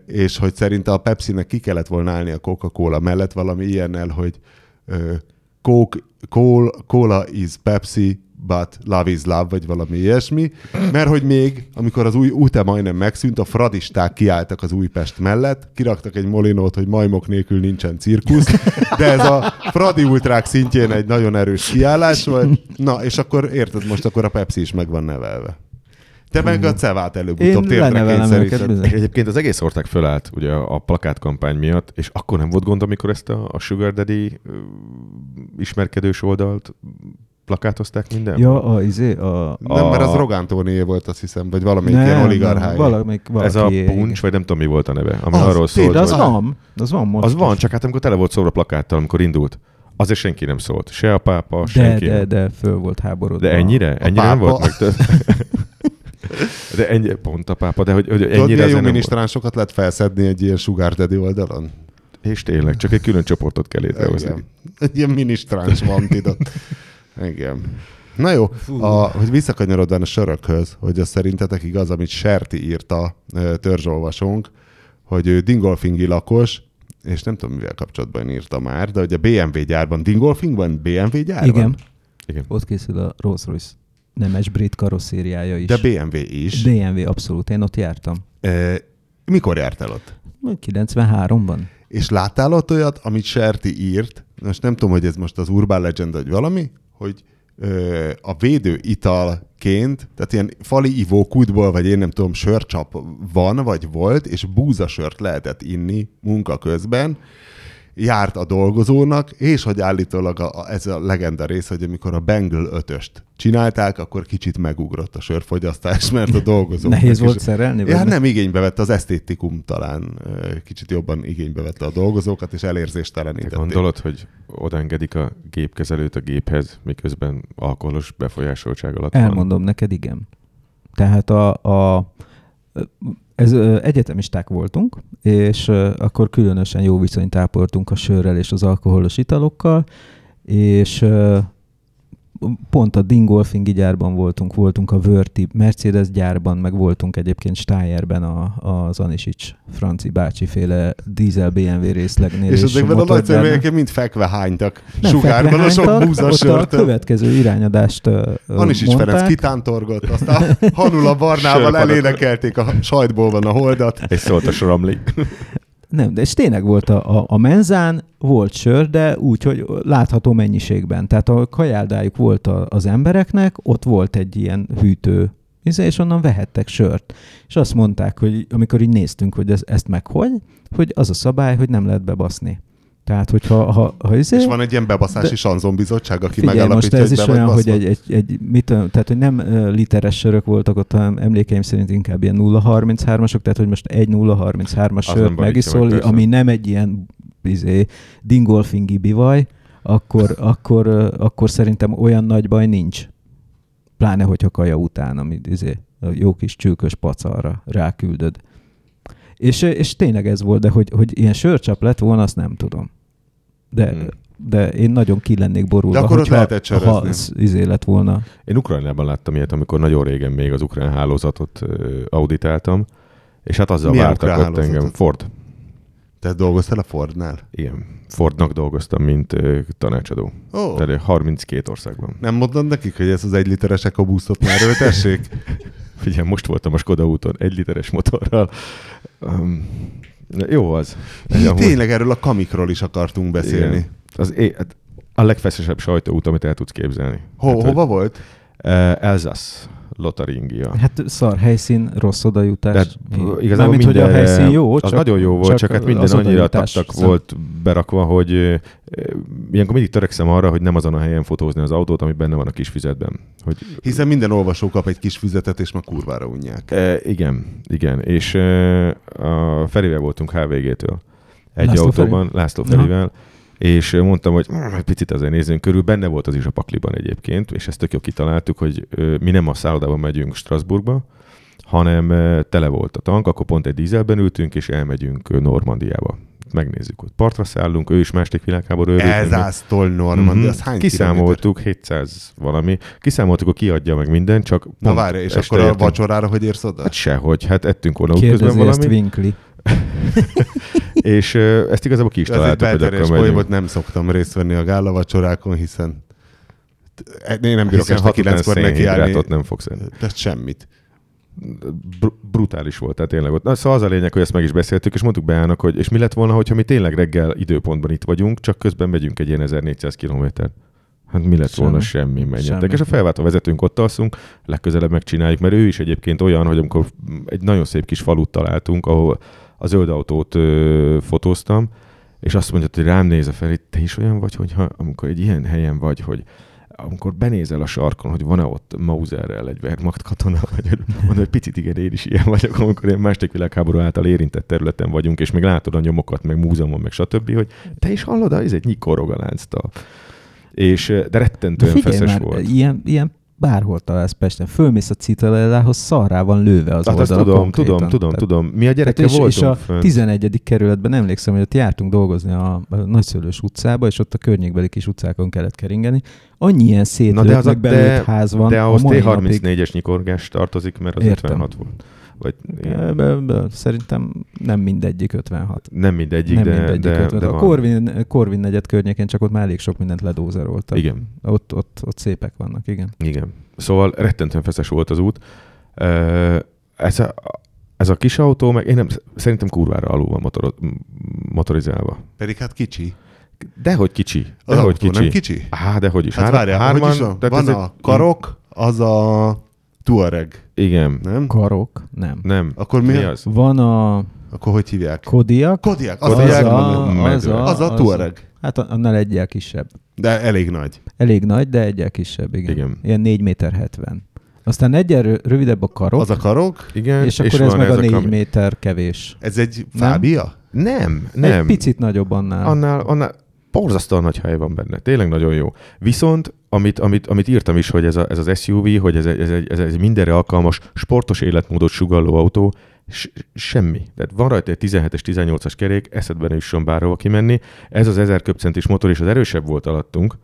és hogy szerinte a Pepsinek ki kellett volna állni a Coca-Cola mellett valami ilyennel, hogy Cola is Pepsi, but love is love, vagy valami ilyesmi, mert hogy még, amikor az új UTE majdnem megszűnt, a fradisták kiálltak az Újpest mellett, kiraktak egy molinót, hogy majmok nélkül nincsen cirkusz, de ez a fradi ultrák szintjén egy nagyon erős kiállás volt. Na, és akkor érted, most akkor a Pepsi is meg van nevelve. Te meg a cevát előbb-utóbb térdre kényszeríted. Egyébként az egész ország fölállt ugye a plakátkampány miatt, és akkor nem volt gond, amikor ezt a Sugar Daddy ismerkedős oldalt plakátozták minden? Ja, nem, mert az Rogán Tónié volt, azt hiszem, vagy valamelyik ilyen oligarchája. Ez a puncs, vagy nem tudom, mi volt a neve, ami arról szólt. De az van most. Az van, csak hát amikor tele volt szóra plakáttal, amikor indult. Azért senki nem szólt. Se a pápa, senki. De föl volt háborodva. De ennyire nem volt meg. De ennyi, pont a pápa, de hogy ennyire az jó minisztránsokat lehet felszedni egy ilyen Sugar Daddy oldalon? És tényleg, csak egy külön csoportot kell létrehozni. Egy ilyen minisztráns van tidott. Igen. Na jó, hogy visszakanyarodván a sörökhöz, hogy az szerintetek igaz, amit Serti írta törzsolvasónk, hogy ő dingolfingi lakos, és nem tudom, mivel kapcsolatban írta már, de hogy a BMW gyárban, Dingolfingban BMW gyárban? Igen. Ott készül a Rolls Royce nemes brit karosszériája is. De BMW is. BMW, abszolút. Én ott jártam. Mikor jártál ott? 93-ban. És láttál ott olyat, amit Serti írt, most nem tudom, hogy ez most az Urban Legend vagy valami, hogy a védő italként, tehát ilyen fali ivókútból, vagy én nem tudom, sörcsap van, vagy volt, és búzasört lehetett inni munka közben, járt a dolgozónak, és hogy állítólag ez a legenda rész, hogy amikor a Bengal 5-öst csinálták, akkor kicsit megugrott a sörfogyasztás, mert a dolgozók... Nehéz volt szerelni? Ja, nem igénybe vette, az esztétikum talán kicsit jobban igénybe vette a dolgozókat, és elérzéstelenítették. Te gondolod, hogy odaengedik a gépkezelőt a géphez, miközben alkoholos befolyásoltság alatt van? Elmondom neked, igen. Tehát ez egyetemisták voltunk, és akkor különösen jó viszonyt ápoltunk a sörrel és az alkoholos italokkal, és pont a Dingolfingi gyárban voltunk a Vörti Mercedes gyárban, meg voltunk egyébként Steyerben az Anisics Franci bácsiféle dízel BMW részlegnél. És ezekben a nagyszerűek mind fekve hánytak sugárban, a sok búzasört. A következő irányadást Anisics Ferenc kitántorgott, aztán Hanula Barnával elénekelték, a sajtból van a holdat. És szólt a soramli. Nem, de és tényleg volt a menzán, volt sör, de úgy, hogy látható mennyiségben. Tehát a kajáldájuk volt az embereknek, ott volt egy ilyen hűtő, és onnan vehettek sört. És azt mondták, hogy amikor így néztünk, hogy ezt meg hogy az a szabály, hogy nem lehet bebaszni. Tehát, hogyha... és van egy ilyen bebaszási sanzonbizottság, aki megállapítja, hogy bebaszva. Figyelj, most ez is olyan, hogy tehát, hogy nem literes sörök voltak ott, hanem emlékeim szerint inkább ilyen 0,33-asok, tehát, hogy most egy 0,33-as sört megiszol, ami nem egy ilyen dingolfingi bivaj, akkor szerintem olyan nagy baj nincs. Pláne, hogyha kaja után, amit a jó kis csülkös pacalra ráküldöd. És tényleg ez volt, de hogy ilyen sörcsap lett volna, azt nem tudom. De én nagyon ki lennék borulva, de akkor hogyha lett volna. Én Ukrajnában láttam ilyet, amikor nagyon régen még az ukrán hálózatot auditáltam, és hát azzal vártak ott engem. Ford. Te dolgoztál a Fordnál? Igen. Fordnak dolgoztam, mint tanácsadó. Oh. Tehát 32 országban. Nem mondod nekik, hogy ez az egy literes ekobuszot már öltessék? Ugye most voltam a Skoda úton, egy literes motorral. Jó az. Tényleg erről a kamikról is akartunk beszélni. Igen. A legfeszesebb sajtóút, amit el tudsz képzelni. Hova volt? Elzász, Lotaringia. Hát szar helyszín, rossz odajutás. Igazából mint minden, hogy a helyszín jó. Az nagyon jó volt, csak hát minden annyira taptak volt berakva, hogy ilyenkor mindig törekszem arra, hogy nem azon a helyen fotózni az autót, ami benne van a kisfüzetben. Hiszen minden olvasó kap egy kisfüzetet, és ma kurvára unják. Igen. És a Ferivel voltunk HVG-től. Egy autóban, László Ferivel. És mondtam, hogy picit azért nézzünk körül, benne volt az is a pakliban egyébként, és ezt tök jól kitaláltuk, hogy mi nem a szállodában megyünk Strasbourgba, hanem tele volt a tank, akkor pont egy dízelben ültünk, és elmegyünk Normandiába. Megnézzük, hogy partra szállunk, ő is második világháború őrült. Elzásztól Normandia, az hány kiszámoltuk, 700 valami. Kiszámoltuk, hogy kiadja meg minden, csak... Na várj, és akkor a vacsorára hogy érsz oda? Hát sehogy, hát ettünk volna közben valami. És ezt igazából ki is találtuk, hogy akkor megyünk. Nem szoktam részt venni a gála vacsorákon, hiszen én nem bírok este 9-kor nekiállni. Nem fogsz enni. Tehát semmit. Brutális volt, tehát tényleg ott. Na, szóval az a lényeg, hogy ezt meg is beszéltük, és mondtuk Beának, hogy és mi lett volna, hogyha mi tényleg reggel időpontban itt vagyunk, csak közben megyünk egy ilyen 1400 kilométert. Hát mi lett volna? Semmi, menjetek. És a felváltó vezetőnk, ott alszunk, legközelebb megcsináljuk, mert ő is egyébként olyan, hogy amikor egy nagyon szép kis falut találtunk, ahol a zöld autót fotóztam, és azt mondja, hogy rám néz a Feri, te is olyan vagy, hogyha amikor egy ilyen helyen vagy, hogy amikor benézel a sarkon, hogy van-e ott Mauserrel egy Wehrmacht katona, vagy mondom, hogy picit igen, én is ilyen vagyok, amikor én második világháború által érintett területen vagyunk, és még látod a nyomokat, meg múzeumon, meg stb., hogy te is hallod, ez egy nyikorog a lánctal. És de rettentően de feszes már, volt. Ilyen bárhol találsz Pesten. Fölmész a Citadellához, szarrá van lőve az hát oldala konkrétan. Tudom. Mi a gyereke voltunk. És a 11. kerületben emlékszem, hogy ott jártunk dolgozni a Nagyszőlős utcába, és ott a környékbeli kis utcákon kellett keringeni. Annyi ilyen szétlőtt, belőtt ház van. De ahhoz T34-es napig... nyikorgás tartozik, mert az értem. 56 volt. Vagy... Szerintem nem mindegyik 56. Nem mindegyik, de a Corvin negyed környékén csak ott már elég sok mindent ledózeroltak. Igen. Ott szépek vannak, igen. Igen. Szóval rettentően feszes volt az út. Ez a kis autó, meg én nem, szerintem kurvára alul van motorizálva. Pedig hát kicsi. Dehogy kicsi. Nem kicsi? Há, dehogy is. Hát várjál, hogy is van. Van a karok, az a... Tuareg. Igen. Nem? Karok? Nem. Akkor mi az? Van a... Akkor hogy hívják? Kodiak. Az a Tuareg. Hát annál egyel kisebb. De elég nagy. Egyel kisebb, igen. Ilyen 4,70 m. Aztán egyel rövidebb a karok. Az a karok? Igen. És akkor ez meg a 4 méter kevés. Ez egy Fabia? Nem. Egy picit nagyobb annál. Annál borzasztóan nagy hely van benne. Tényleg nagyon jó. Viszont amit írtam is, hogy ez az SUV, hogy ez egy mindenre alkalmas, sportos életmódot sugalló autó, semmi. Tehát van rajta egy 17-es, 18-as kerék, eszedben jusson bárhova kimenni. Ez az 1000 köbcentis motor, és az erősebb volt alattunk.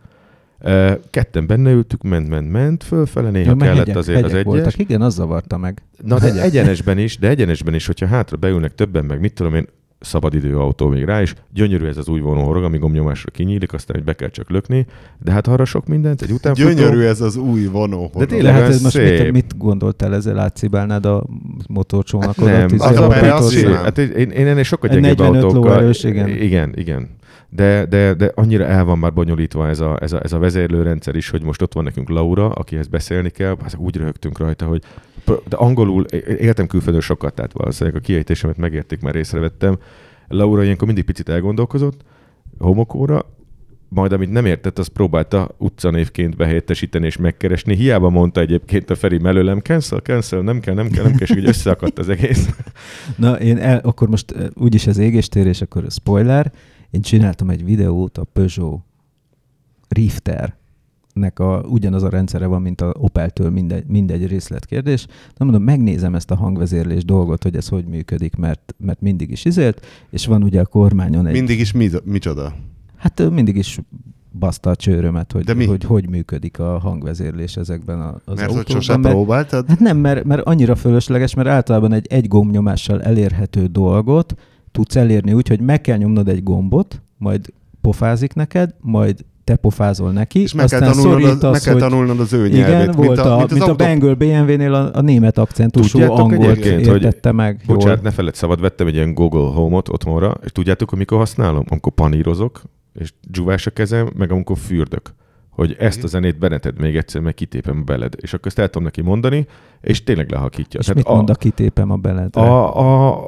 Ketten benne ültük, ment, fölfele, néha kellett hegyek, azért hegyek az egyes. Voltak. Igen, az zavarta meg. Na, de egyenesben is, hogyha hátra beülnek többen, meg mit tudom én, szabadidő autó még rá, és gyönyörű ez az új vonóhorog, ami gombnyomásra kinyílik, aztán hogy be kell csak lökni, de hát arra sok mindent, egy utánfutó... Gyönyörű ez az új vonóhorog. De tényleg hát ez most mit gondoltál ezzel, átszibálnád a motorcsónakodat? Hát nem, hát én ennél sokkal gyengébb autókkal... erős, igen. De annyira el van már bonyolítva ez a vezérlőrendszer is, hogy most ott van nekünk Laura, akihez beszélni kell, úgy röhögtünk rajta, hogy de angolul éltem külföldön sokat, tehát valószínűleg a kiejtésemet megérték, már észrevettem. Laura ilyenkor mindig picit elgondolkozott, homokóra, majd amit nem értett, azt próbálta utcanévként behelyettesíteni és megkeresni. Hiába mondta egyébként a Feri mellőlem, cancel, nem kell, és így összeakadt az egész. Na, akkor most úgyis az égéstérés, akkor spoiler. Én csináltam egy videót a Peugeot Rifternek, ugyanaz a rendszere van, mint a Opeltől, mindegy részletkérdés. Na mondom, megnézem ezt a hangvezérlés dolgot, hogy ez hogy működik, mert mindig is izélt, és van ugye a kormányon egy... Mindig is micsoda? Hát mindig is baszta a csőrömet, hogy működik a hangvezérlés ezekben az autókban. Mert hogy sose próbáltad? Hát nem, mert annyira fölösleges, mert általában egy gombnyomással elérhető dolgot tudsz elérni úgy, hogy meg kell nyomnod egy gombot, majd pofázik neked, majd te pofázol neki. És meg kell tanulnod az ő nyelvét. Igen, mint a Bengal BMW-nél a német akcentusú angolt értette meg. Bocsánat, ne feled szabad, vettem egy ilyen Google Home-ot otthonra, és tudjátok, amikor használom? Amikor panírozok, és dzsúvás a kezem, meg amikor fürdök. Hogy ezt a zenét beneted még egyszer, meg kitépem a beled. És akkor ezt el tudom neki mondani, és tényleg lehakítja. És tehát mit mond a kitépem a beledre? A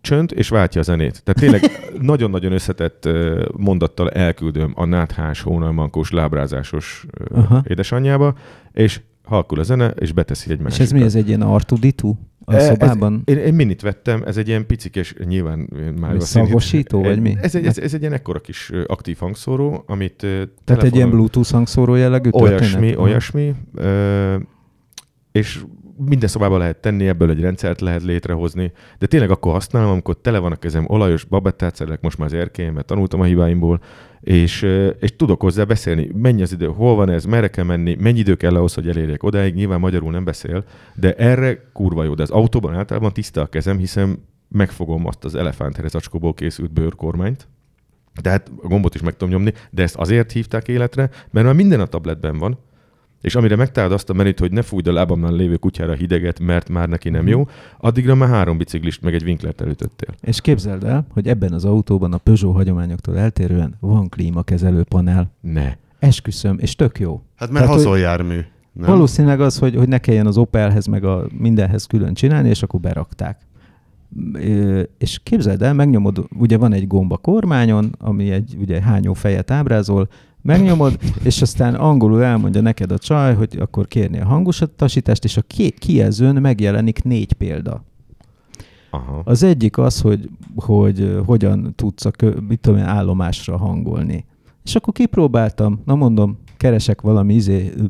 csönd, és váltja a zenét. Tehát tényleg nagyon-nagyon összetett mondattal elküldöm a náthás, hónalmankós, lábrázásos édesanyjába, és halkul a zene, és beteszi egy másikat. És ez mi, ez egy ilyen R2D2 a szobában? Én minit vettem, ez egy ilyen picikes, nyilván már... Szagosító, vagy mi? Ez egy ilyen ekkora kis aktív hangszóró, amit... Tehát egy ilyen Bluetooth hangszóró jellegű történet? Olyasmi. És minden szobában lehet tenni, ebből egy rendszert lehet létrehozni, de tényleg akkor használom, amikor tele van a kezem olajos, babettát szerelek most már az erkélyen, mert tanultam a hibáimból, és tudok hozzá beszélni, mennyi az idő, hol van ez, merre kell menni, mennyi idő kell ahhoz, hogy elérjek odáig, nyilván magyarul nem beszél, de erre kurva jó, de az autóban általában tiszta a kezem, hiszen megfogom azt az elefántherzacskóból készült bőrkormányt, de hát a gombot is meg tudom nyomni, de ezt azért hívták életre, mert már minden a tabletben van, és amire megtalálod azt a menüt, hogy ne fújd a lábamnál lévő kutyára hideget, mert már neki nem jó, addigra már 3 biciklist meg egy Winklert elütöttél. És képzeld el, hogy ebben az autóban a Peugeot hagyományoktól eltérően van klímakezelő panel. Ne. Esküszöm, és tök jó. Hát mert hazonjármű. Valószínűleg az, hogy ne kelljen az Opelhez, meg a mindenhez külön csinálni, és akkor berakták. És képzeld el, megnyomod, ugye van egy gomb a kormányon, ami egy ugye hányó fejet ábrázol, megnyomod, és aztán angolul elmondja neked a csaj, hogy akkor kérni a hangosítást, és a kijelzőn megjelenik 4 példa. Aha. Az egyik az, hogy hogyan tudsz állomásra hangolni. És akkor kipróbáltam, na mondom, keresek valami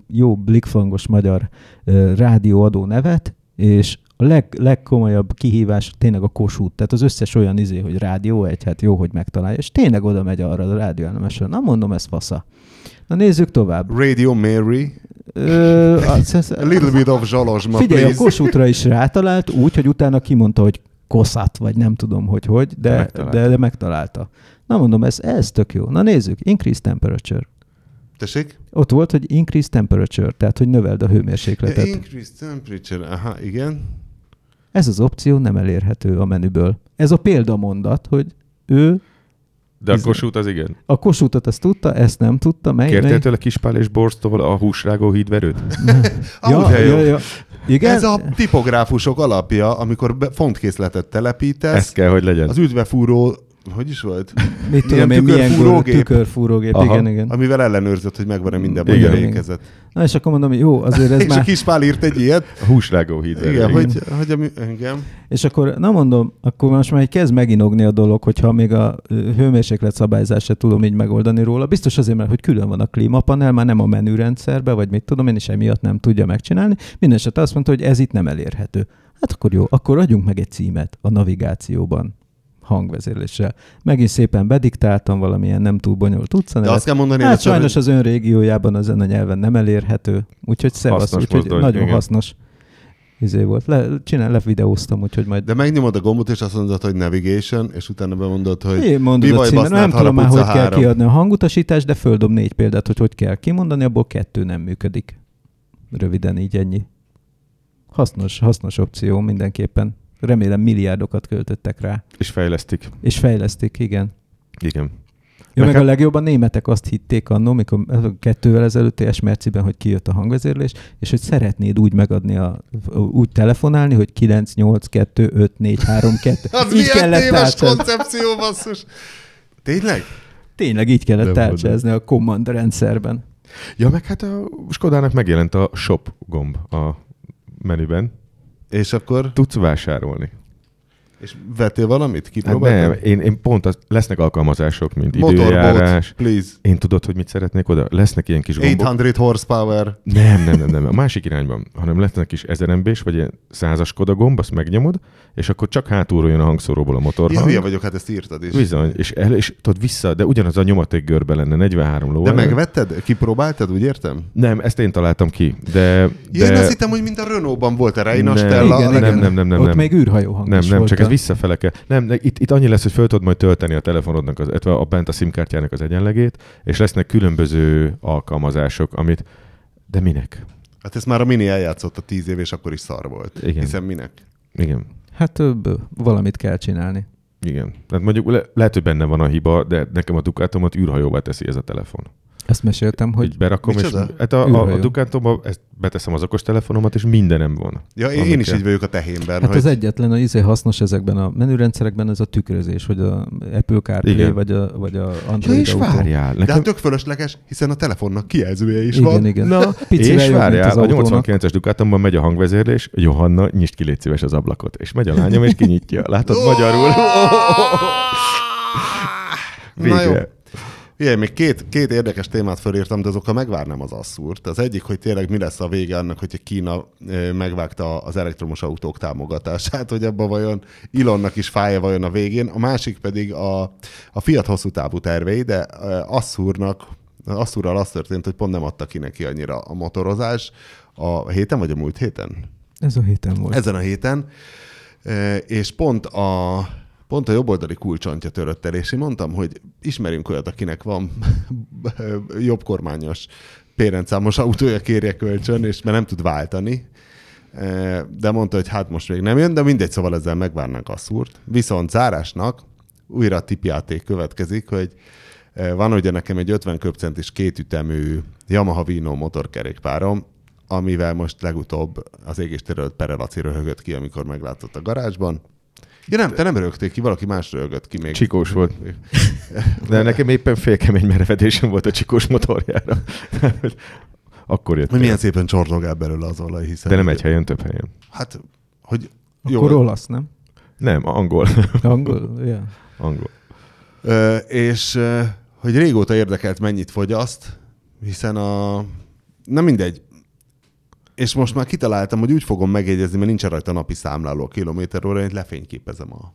jó blikfangos magyar rádióadó nevet, és a legkomolyabb kihívás tényleg a Kossuth, tehát az összes olyan hogy Rádió Egy, hát jó, hogy megtalálja, és tényleg oda megy arra a rádióállomásra. Na mondom, ez fasza. Na nézzük tovább. Radio Mary. A little bit of Zsalozsma, figyelj, please. A Kossuthra is rátalált úgy, hogy utána kimondta, hogy Koszat, vagy nem tudom, hogy de megtalálta. Na mondom, ez tök jó. Na nézzük, increase temperature. Tessék? Ott volt, hogy increase temperature, tehát hogy növeld a hőmérsékletet. Increase temperature, aha, igen. Ez az opció nem elérhető a menüből. Ez a példamondat, hogy ő... De a Kossuth az igen. A Kossuthot azt tudta, ezt nem tudta. Kértél tőle Kispál és Borztól a húsrágó hídverőt? Ja. Igen? Ez a tipográfusok alapja, amikor fontkészletet telepítesz. Ez kell, hogy legyen. Az üdvefúró... Hogy is volt? Mit tudom én, tükörfúrógép. Aha. Igen. Amivel ellenőrzött, hogy megvan-e minden magyar ékezet. Na és akkor mondom, jó, azért ez és már... És a Kispál írt egy ilyet. A húsrágó hídverő. Igen, hogy engem. És akkor, na mondom, akkor most már kezd meginogni a dolog, hogyha még a hőmérséklet szabályzás se tudom így megoldani róla. Biztos azért, mert hogy külön van a klímapanel, már nem a menürendszerbe, vagy mit tudom én, és emiatt nem tudja megcsinálni. Mindenesetre azt mondta, hogy ez itt nem elérhető. Hát akkor jó, akkor adjunk meg egy címet a navigációban. Hangvezérléssel. Megint szépen bediktáltam valamilyen nem túl bonyolult utcanevet. De azt kell mondani, hát sajnos az ön régiójában ezen a nyelven nem elérhető, úgyhogy szevasz, úgyhogy nagyon igen. Hasznos volt. Levideóztam, úgyhogy majd... De megnyomod a gombot, és azt mondod, hogy navigation, és utána bemondod, hogy én mondod mi a címen, nem tudom már, hogy kell kiadni a hangutasítást, de földob 4 példát, hogy kell kimondani, abból 2 nem működik. Röviden így ennyi. Hasznos opció mindenképpen. Remélem milliárdokat költöttek rá. És fejlesztik. Igen. Igen. Ja, meg a legjobb a németek azt hitték annó, mikor 2 évvel ezelőtti esmerciben, hogy kijött a hangvezérlés, és hogy szeretnéd úgy megadni, úgy telefonálni, hogy 9825432. Az így milyen téves koncepció, basszus! Tényleg így kellett tárcsázni a command rendszerben. Ja, meg hát a Skodának megjelent a shop gomb a menüben. És akkor? Tudsz vásárolni. És vettél valamit? Kipróbáltál? Hát nem, én pont lesznek alkalmazások, mint időjárás. Please. Én tudod, hogy mit szeretnék oda? Lesznek ilyen kis gombok. 800 horsepower. Nem. A másik irányban, hanem lesznek kis 1000 MB-s, vagy ilyen 100-as Skoda gomb, azt megnyomod, és akkor csak hátulról jön a hangszóróból a motorhang. Én hülye vagyok, hát ezt írtad is. Bizony, és tudod vissza, de ugyanaz a nyomatékgörbe lenne, 43 lóerő. De megvetted? Kipróbáltad, úgy értem? Nem, ezt én találtam ki, de... Én azt hittem, hogy mint a Renault-ban volt a Reina-Stella. Nem. Ott még űrhajó hangos volt. Csak ez visszafele kell. Nem, itt annyi lesz, hogy föl tudod majd tölteni a telefonodnak, a bent a SIM-kártyának az egyenlegét, és lesznek különböző alkalmazások, amit... De minek? Hát ezt már a Mini eljátszott a 10 év, és akkor is szar volt. Igen. Hiszen minek? Igen. Hát több valamit kell csinálni. Igen. Hát mondjuk lehet, hogy benne van a hiba, de nekem a Ducatomat űrhajóvá teszi ez a telefon. Ezt meséltem, hogy... Így berakom, micsoda? És hát a Ducatomba beteszem az okos telefonomat, és mindenem van. Ja, én is így vagyok a tehénben. Hát hogy... az egyetlen hasznos ezekben a menürendszerekben ez a tükrözés, hogy a Apple Carplay, vagy a Android és autó. Várjál. Nekem... De hát tök fölösleges, hiszen a telefonnak kijelzője is van. Igen. Na, és várjál, a 89-es Ducatomban megy a hangvezérlés, Johanna, nyisd ki légy szíves az ablakot. És megy a lányom, és kinyitja. Látod, magyarul. Végre. Igen, még két érdekes témát felírtam, de azokkal megvárnám az asszúrt. Az egyik, hogy tényleg mi lesz a vége annak, hogyha Kína megvágta az elektromos autók támogatását, hogy abban vajon Elonnak is fáj-e vajon a végén. A másik pedig a Fiat hosszú távú tervei, de asszúrral az történt, hogy pont nem adta ki neki annyira a motorozás. A héten vagy a múlt héten? Ez a héten volt. Ezen a héten. És pont a jobboldali kulcsontja törött el, és én mondtam, hogy ismerünk olyat, akinek van jobbkormányos pérenszámos autója, kérje kölcsön, és mert nem tud váltani. De mondta, hogy hát most még nem jön, de mindegy, szóval ezzel megvárnánk a szúrt. Viszont zárásnak újra a tippjáték következik, hogy Van ugye nekem egy 50 köbcentis kétütemű Yamaha Vino motorkerékpárom, amivel most legutóbb az égéstérőt Perelaci röhögött ki, amikor meglátott a garázsban. Ja nem, te nem röhögtél ki, valaki más röhögött ki még. Csikós volt. De nekem éppen félkemény merevedésem volt a csikós motorjára. Akkor jött. Milyen szépen csorlogál belőle az olaj, hiszen... De nem egy helyen, több helyen. Hát, hogy... Akkor jó, olasz, nem? Nem, angol. Angol, yeah. Angol. És hogy régóta érdekelt, mennyit fogyaszt, hiszen a... Na mindegy. És most már kitaláltam, hogy úgy fogom megjegyezni, mert nincs rajta napi számláló kilométeróra, én lefényképezem a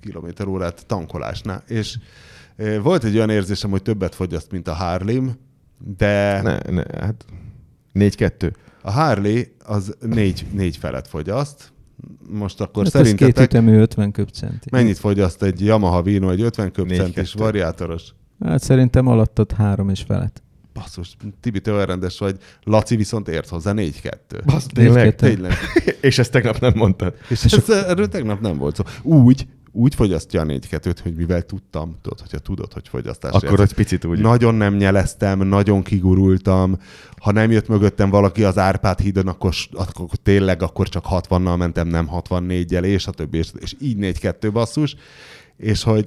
kilométerórát tankolásnál. És volt egy olyan érzésem, hogy többet fogyaszt, mint a Harleym, de... Ne, hát 4-2. A Harley az 4 felett fogyaszt. Most akkor hát szerintetek... Ez két ütemű 50 köbcenti. Mennyit fogyaszt egy Yamaha Vino, egy 50 köbcentis variátoros? Hát szerintem alattad 3 és felett. Basszus, Tibi, te olyan rendes vagy. Laci viszont ért hozzá 4-2. Basz, tényleg. És ezt tegnap nem mondtad. Erről tegnap nem volt szó. Úgy fogyasztja a 4-2-t, hogy mivel tudtam, hogyha tudod, hogy fogyasztás. Akkor egy picit úgy. Nagyon nem nyeleztem, nagyon kigurultam. Ha nem jött mögöttem valaki az Árpád hídon, akkor tényleg akkor csak 60-nal mentem, nem 64-jel, és a többi. És így 4-2 basszus.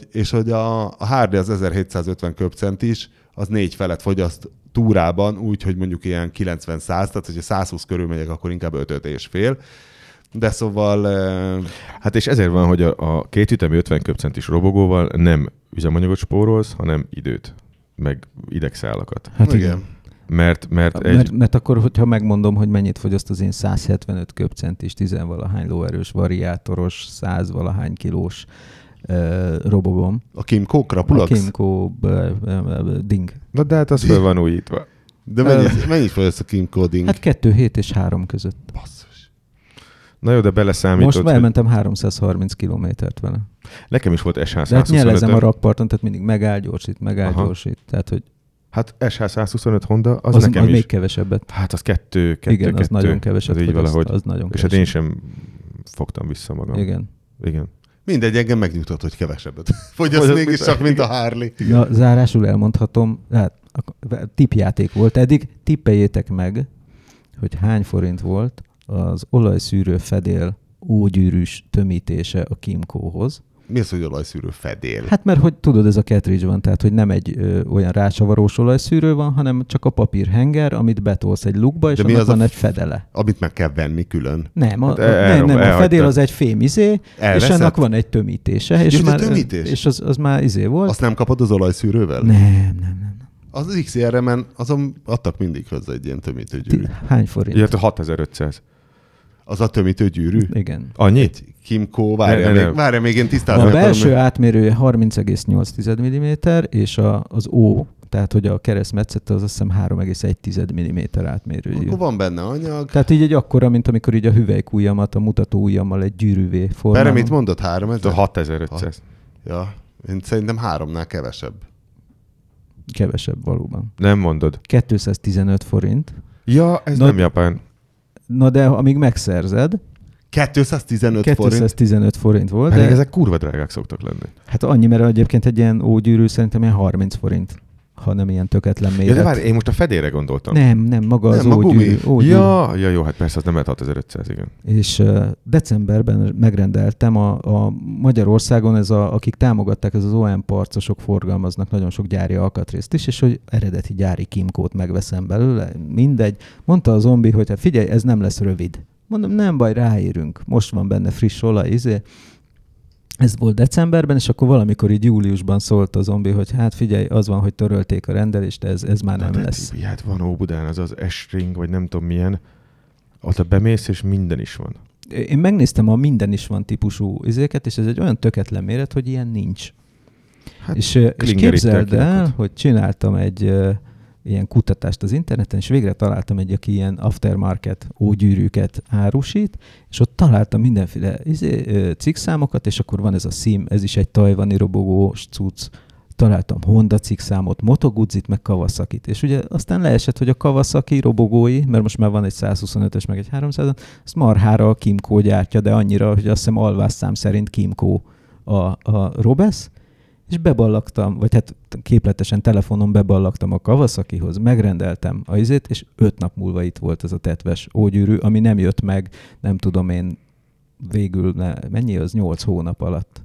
És hogy a Harley az 1750 köbcent is, az 4 felett fogyaszt túrában, úgyhogy mondjuk ilyen 90-100, tehát hogyha 120 körül megyek, akkor inkább 5-5 és fél. De szóval... Hát és ezért van, hogy a két ütemű 50 köbcentis robogóval nem üzemanyagot spórolsz, hanem időt, meg idegszálakat. Hát igen. Mert akkor, hogyha megmondom, hogy mennyit fogyaszt az én 175 köbcentis, 10-valahány lóerős, variátoros, 100-valahány kilós robogom. A Kymco Krapulax? A Kymco Ding. Na de hát az föl van újítva. De mennyit fogyaszt a Kymco Ding? Hát 2, 7 és 3 között. Basszus. Na jó, de beleszámítod. Most már elmentem 330 kilométert vele. Nekem is volt SH 125. De hát nyelezem a rakparton, tehát mindig megáll gyorsít. Tehát, hogy... Hát SH 125 Honda, az nekem az is. Az még kevesebbet. Hát az 2. Igen, az nagyon keveset fogyaszt. Az nagyon keveset. És hát én sem fogtam vissza magam. Igen. Mindegy, engem megnyugtott, hogy kevesebbet fogyaszt mégis csak, mint a Harley. Na, zárásul elmondhatom, hát tippjáték volt eddig. Tippeljétek meg, hogy hány forint volt az olajszűrő fedél ógyűrűs tömítése a Kymcohoz. Mi az, hogy olajszűrő fedél? Hát mert hogy tudod, ez a cartridge van, tehát hogy nem egy olyan rácsavarós olajszűrő van, hanem csak a papírhenger, amit betolsz egy lukba, és annak van egy fedele. Amit meg kell venni külön? Nem, a fedél az egy fémizé, és annak van egy tömítése. És már, tömítés? És az már izé volt. Azt nem kapod az olajszűrővel? Nem. Az XCR-en azon adtak mindig hozzá egy ilyen tömítőgyűrű. Hány forint? Ilyet 6500. Az a tömítőgyűrű? Igen. Annyit? Kymco, várja még én tisztázom. A belső átmérője 30,8 mm, és az O, tehát hogy a keresztmetszete az azt hiszem 3,1 mm átmérőjű. Akkor van benne anyag. Tehát így egy akkora, mint amikor így a hüvelykujjamat, a mutató ujjammal egy gyűrűvé formálom. Mert mit mondott? 3000? 6500. Ja, én szerintem 3-nál kevesebb. Kevesebb valóban. Nem mondod. 215 forint. Ja, ez nem japán. Na de amíg megszerzed... 215 forint volt. De ezek kurva drágák szoktak lenni. Hát annyi, mert egyébként egy ilyen ógyűrű szerintem ilyen 30 forint, ha nem ilyen töketlen méret. Ja, de várj, én most a fedélre gondoltam. Nem, maga az ógyűrű. Ja, jó, hát persze, az nem lehet 6500, igen. És decemberben megrendeltem a Magyarországon, akik támogatták, ez az OM parcosok forgalmaznak nagyon sok gyári alkatrészt is, és hogy eredeti gyári Kymcót megveszem belőle, mindegy. Mondta a zombi, hogy hát figyelj, ez nem lesz rövid. Mondom, nem baj, ráérünk. Most van benne friss olaj, Ez volt decemberben, és akkor valamikor így júliusban szólt a zombi, hogy hát figyelj, az van, hogy törölték a rendelést, de ez már nem lesz. Tibi, hát van Óbudán az S-ring, vagy nem tudom milyen. Ott a bemész, és minden is van. Én megnéztem a minden is van típusú izéket, és ez egy olyan töketlen méret, hogy ilyen nincs. Hát és képzeld el, hogy csináltam egy... ilyen kutatást az interneten, és végre találtam egy, aki ilyen aftermarket ógyűrűket árusít, és ott találtam mindenféle cikkszámokat, és akkor van ez a SIM, ez is egy tajvani robogós cucc. Találtam Honda cikkszámot, Moto Guzzit, meg Kawasakit. És ugye aztán leesett, hogy a Kawasaki robogói, mert most már van egy 125-ös, meg egy 300-as, azt marhára a Kymco gyártja, de annyira, hogy azt hiszem alvásszám szerint Kymco a Robesz, és beballagtam, vagy hát képletesen telefonon beballagtam a Kawasakihoz, megrendeltem a izét, és 5 nap múlva itt volt ez a tetves ógyűrű, ami nem jött meg, nem tudom én, végül mennyi az 8 hónap alatt.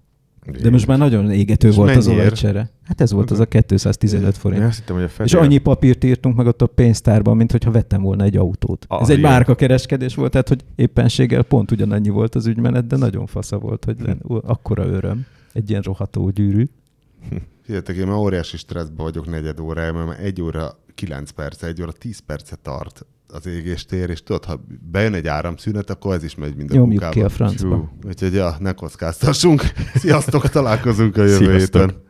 De most már nagyon égető és volt az olajcsere. Hát ez volt az a 215 forint. Hittem, hogy és annyi papírt írtunk meg ott a pénztárban, mint hogyha vettem volna egy autót. Ah, ez egy márkakereskedés volt, tehát hogy éppenséggel pont ugyanannyi volt az ügymenet, de nagyon fasza volt, hogy akkora öröm. Egy ilyen roható gyűrű. Figyeljetek, én már óriási stresszben vagyok 4 órája, mert már 1 óra 9 perc, 1 óra 10 percet tart az égéstér, és tudod, ha bejön egy áramszünet, akkor ez is megy minden munkába. Nyomjuk ki a francba. Úgyhogy ne kockáztassunk. Sziasztok, találkozunk a jövő héten.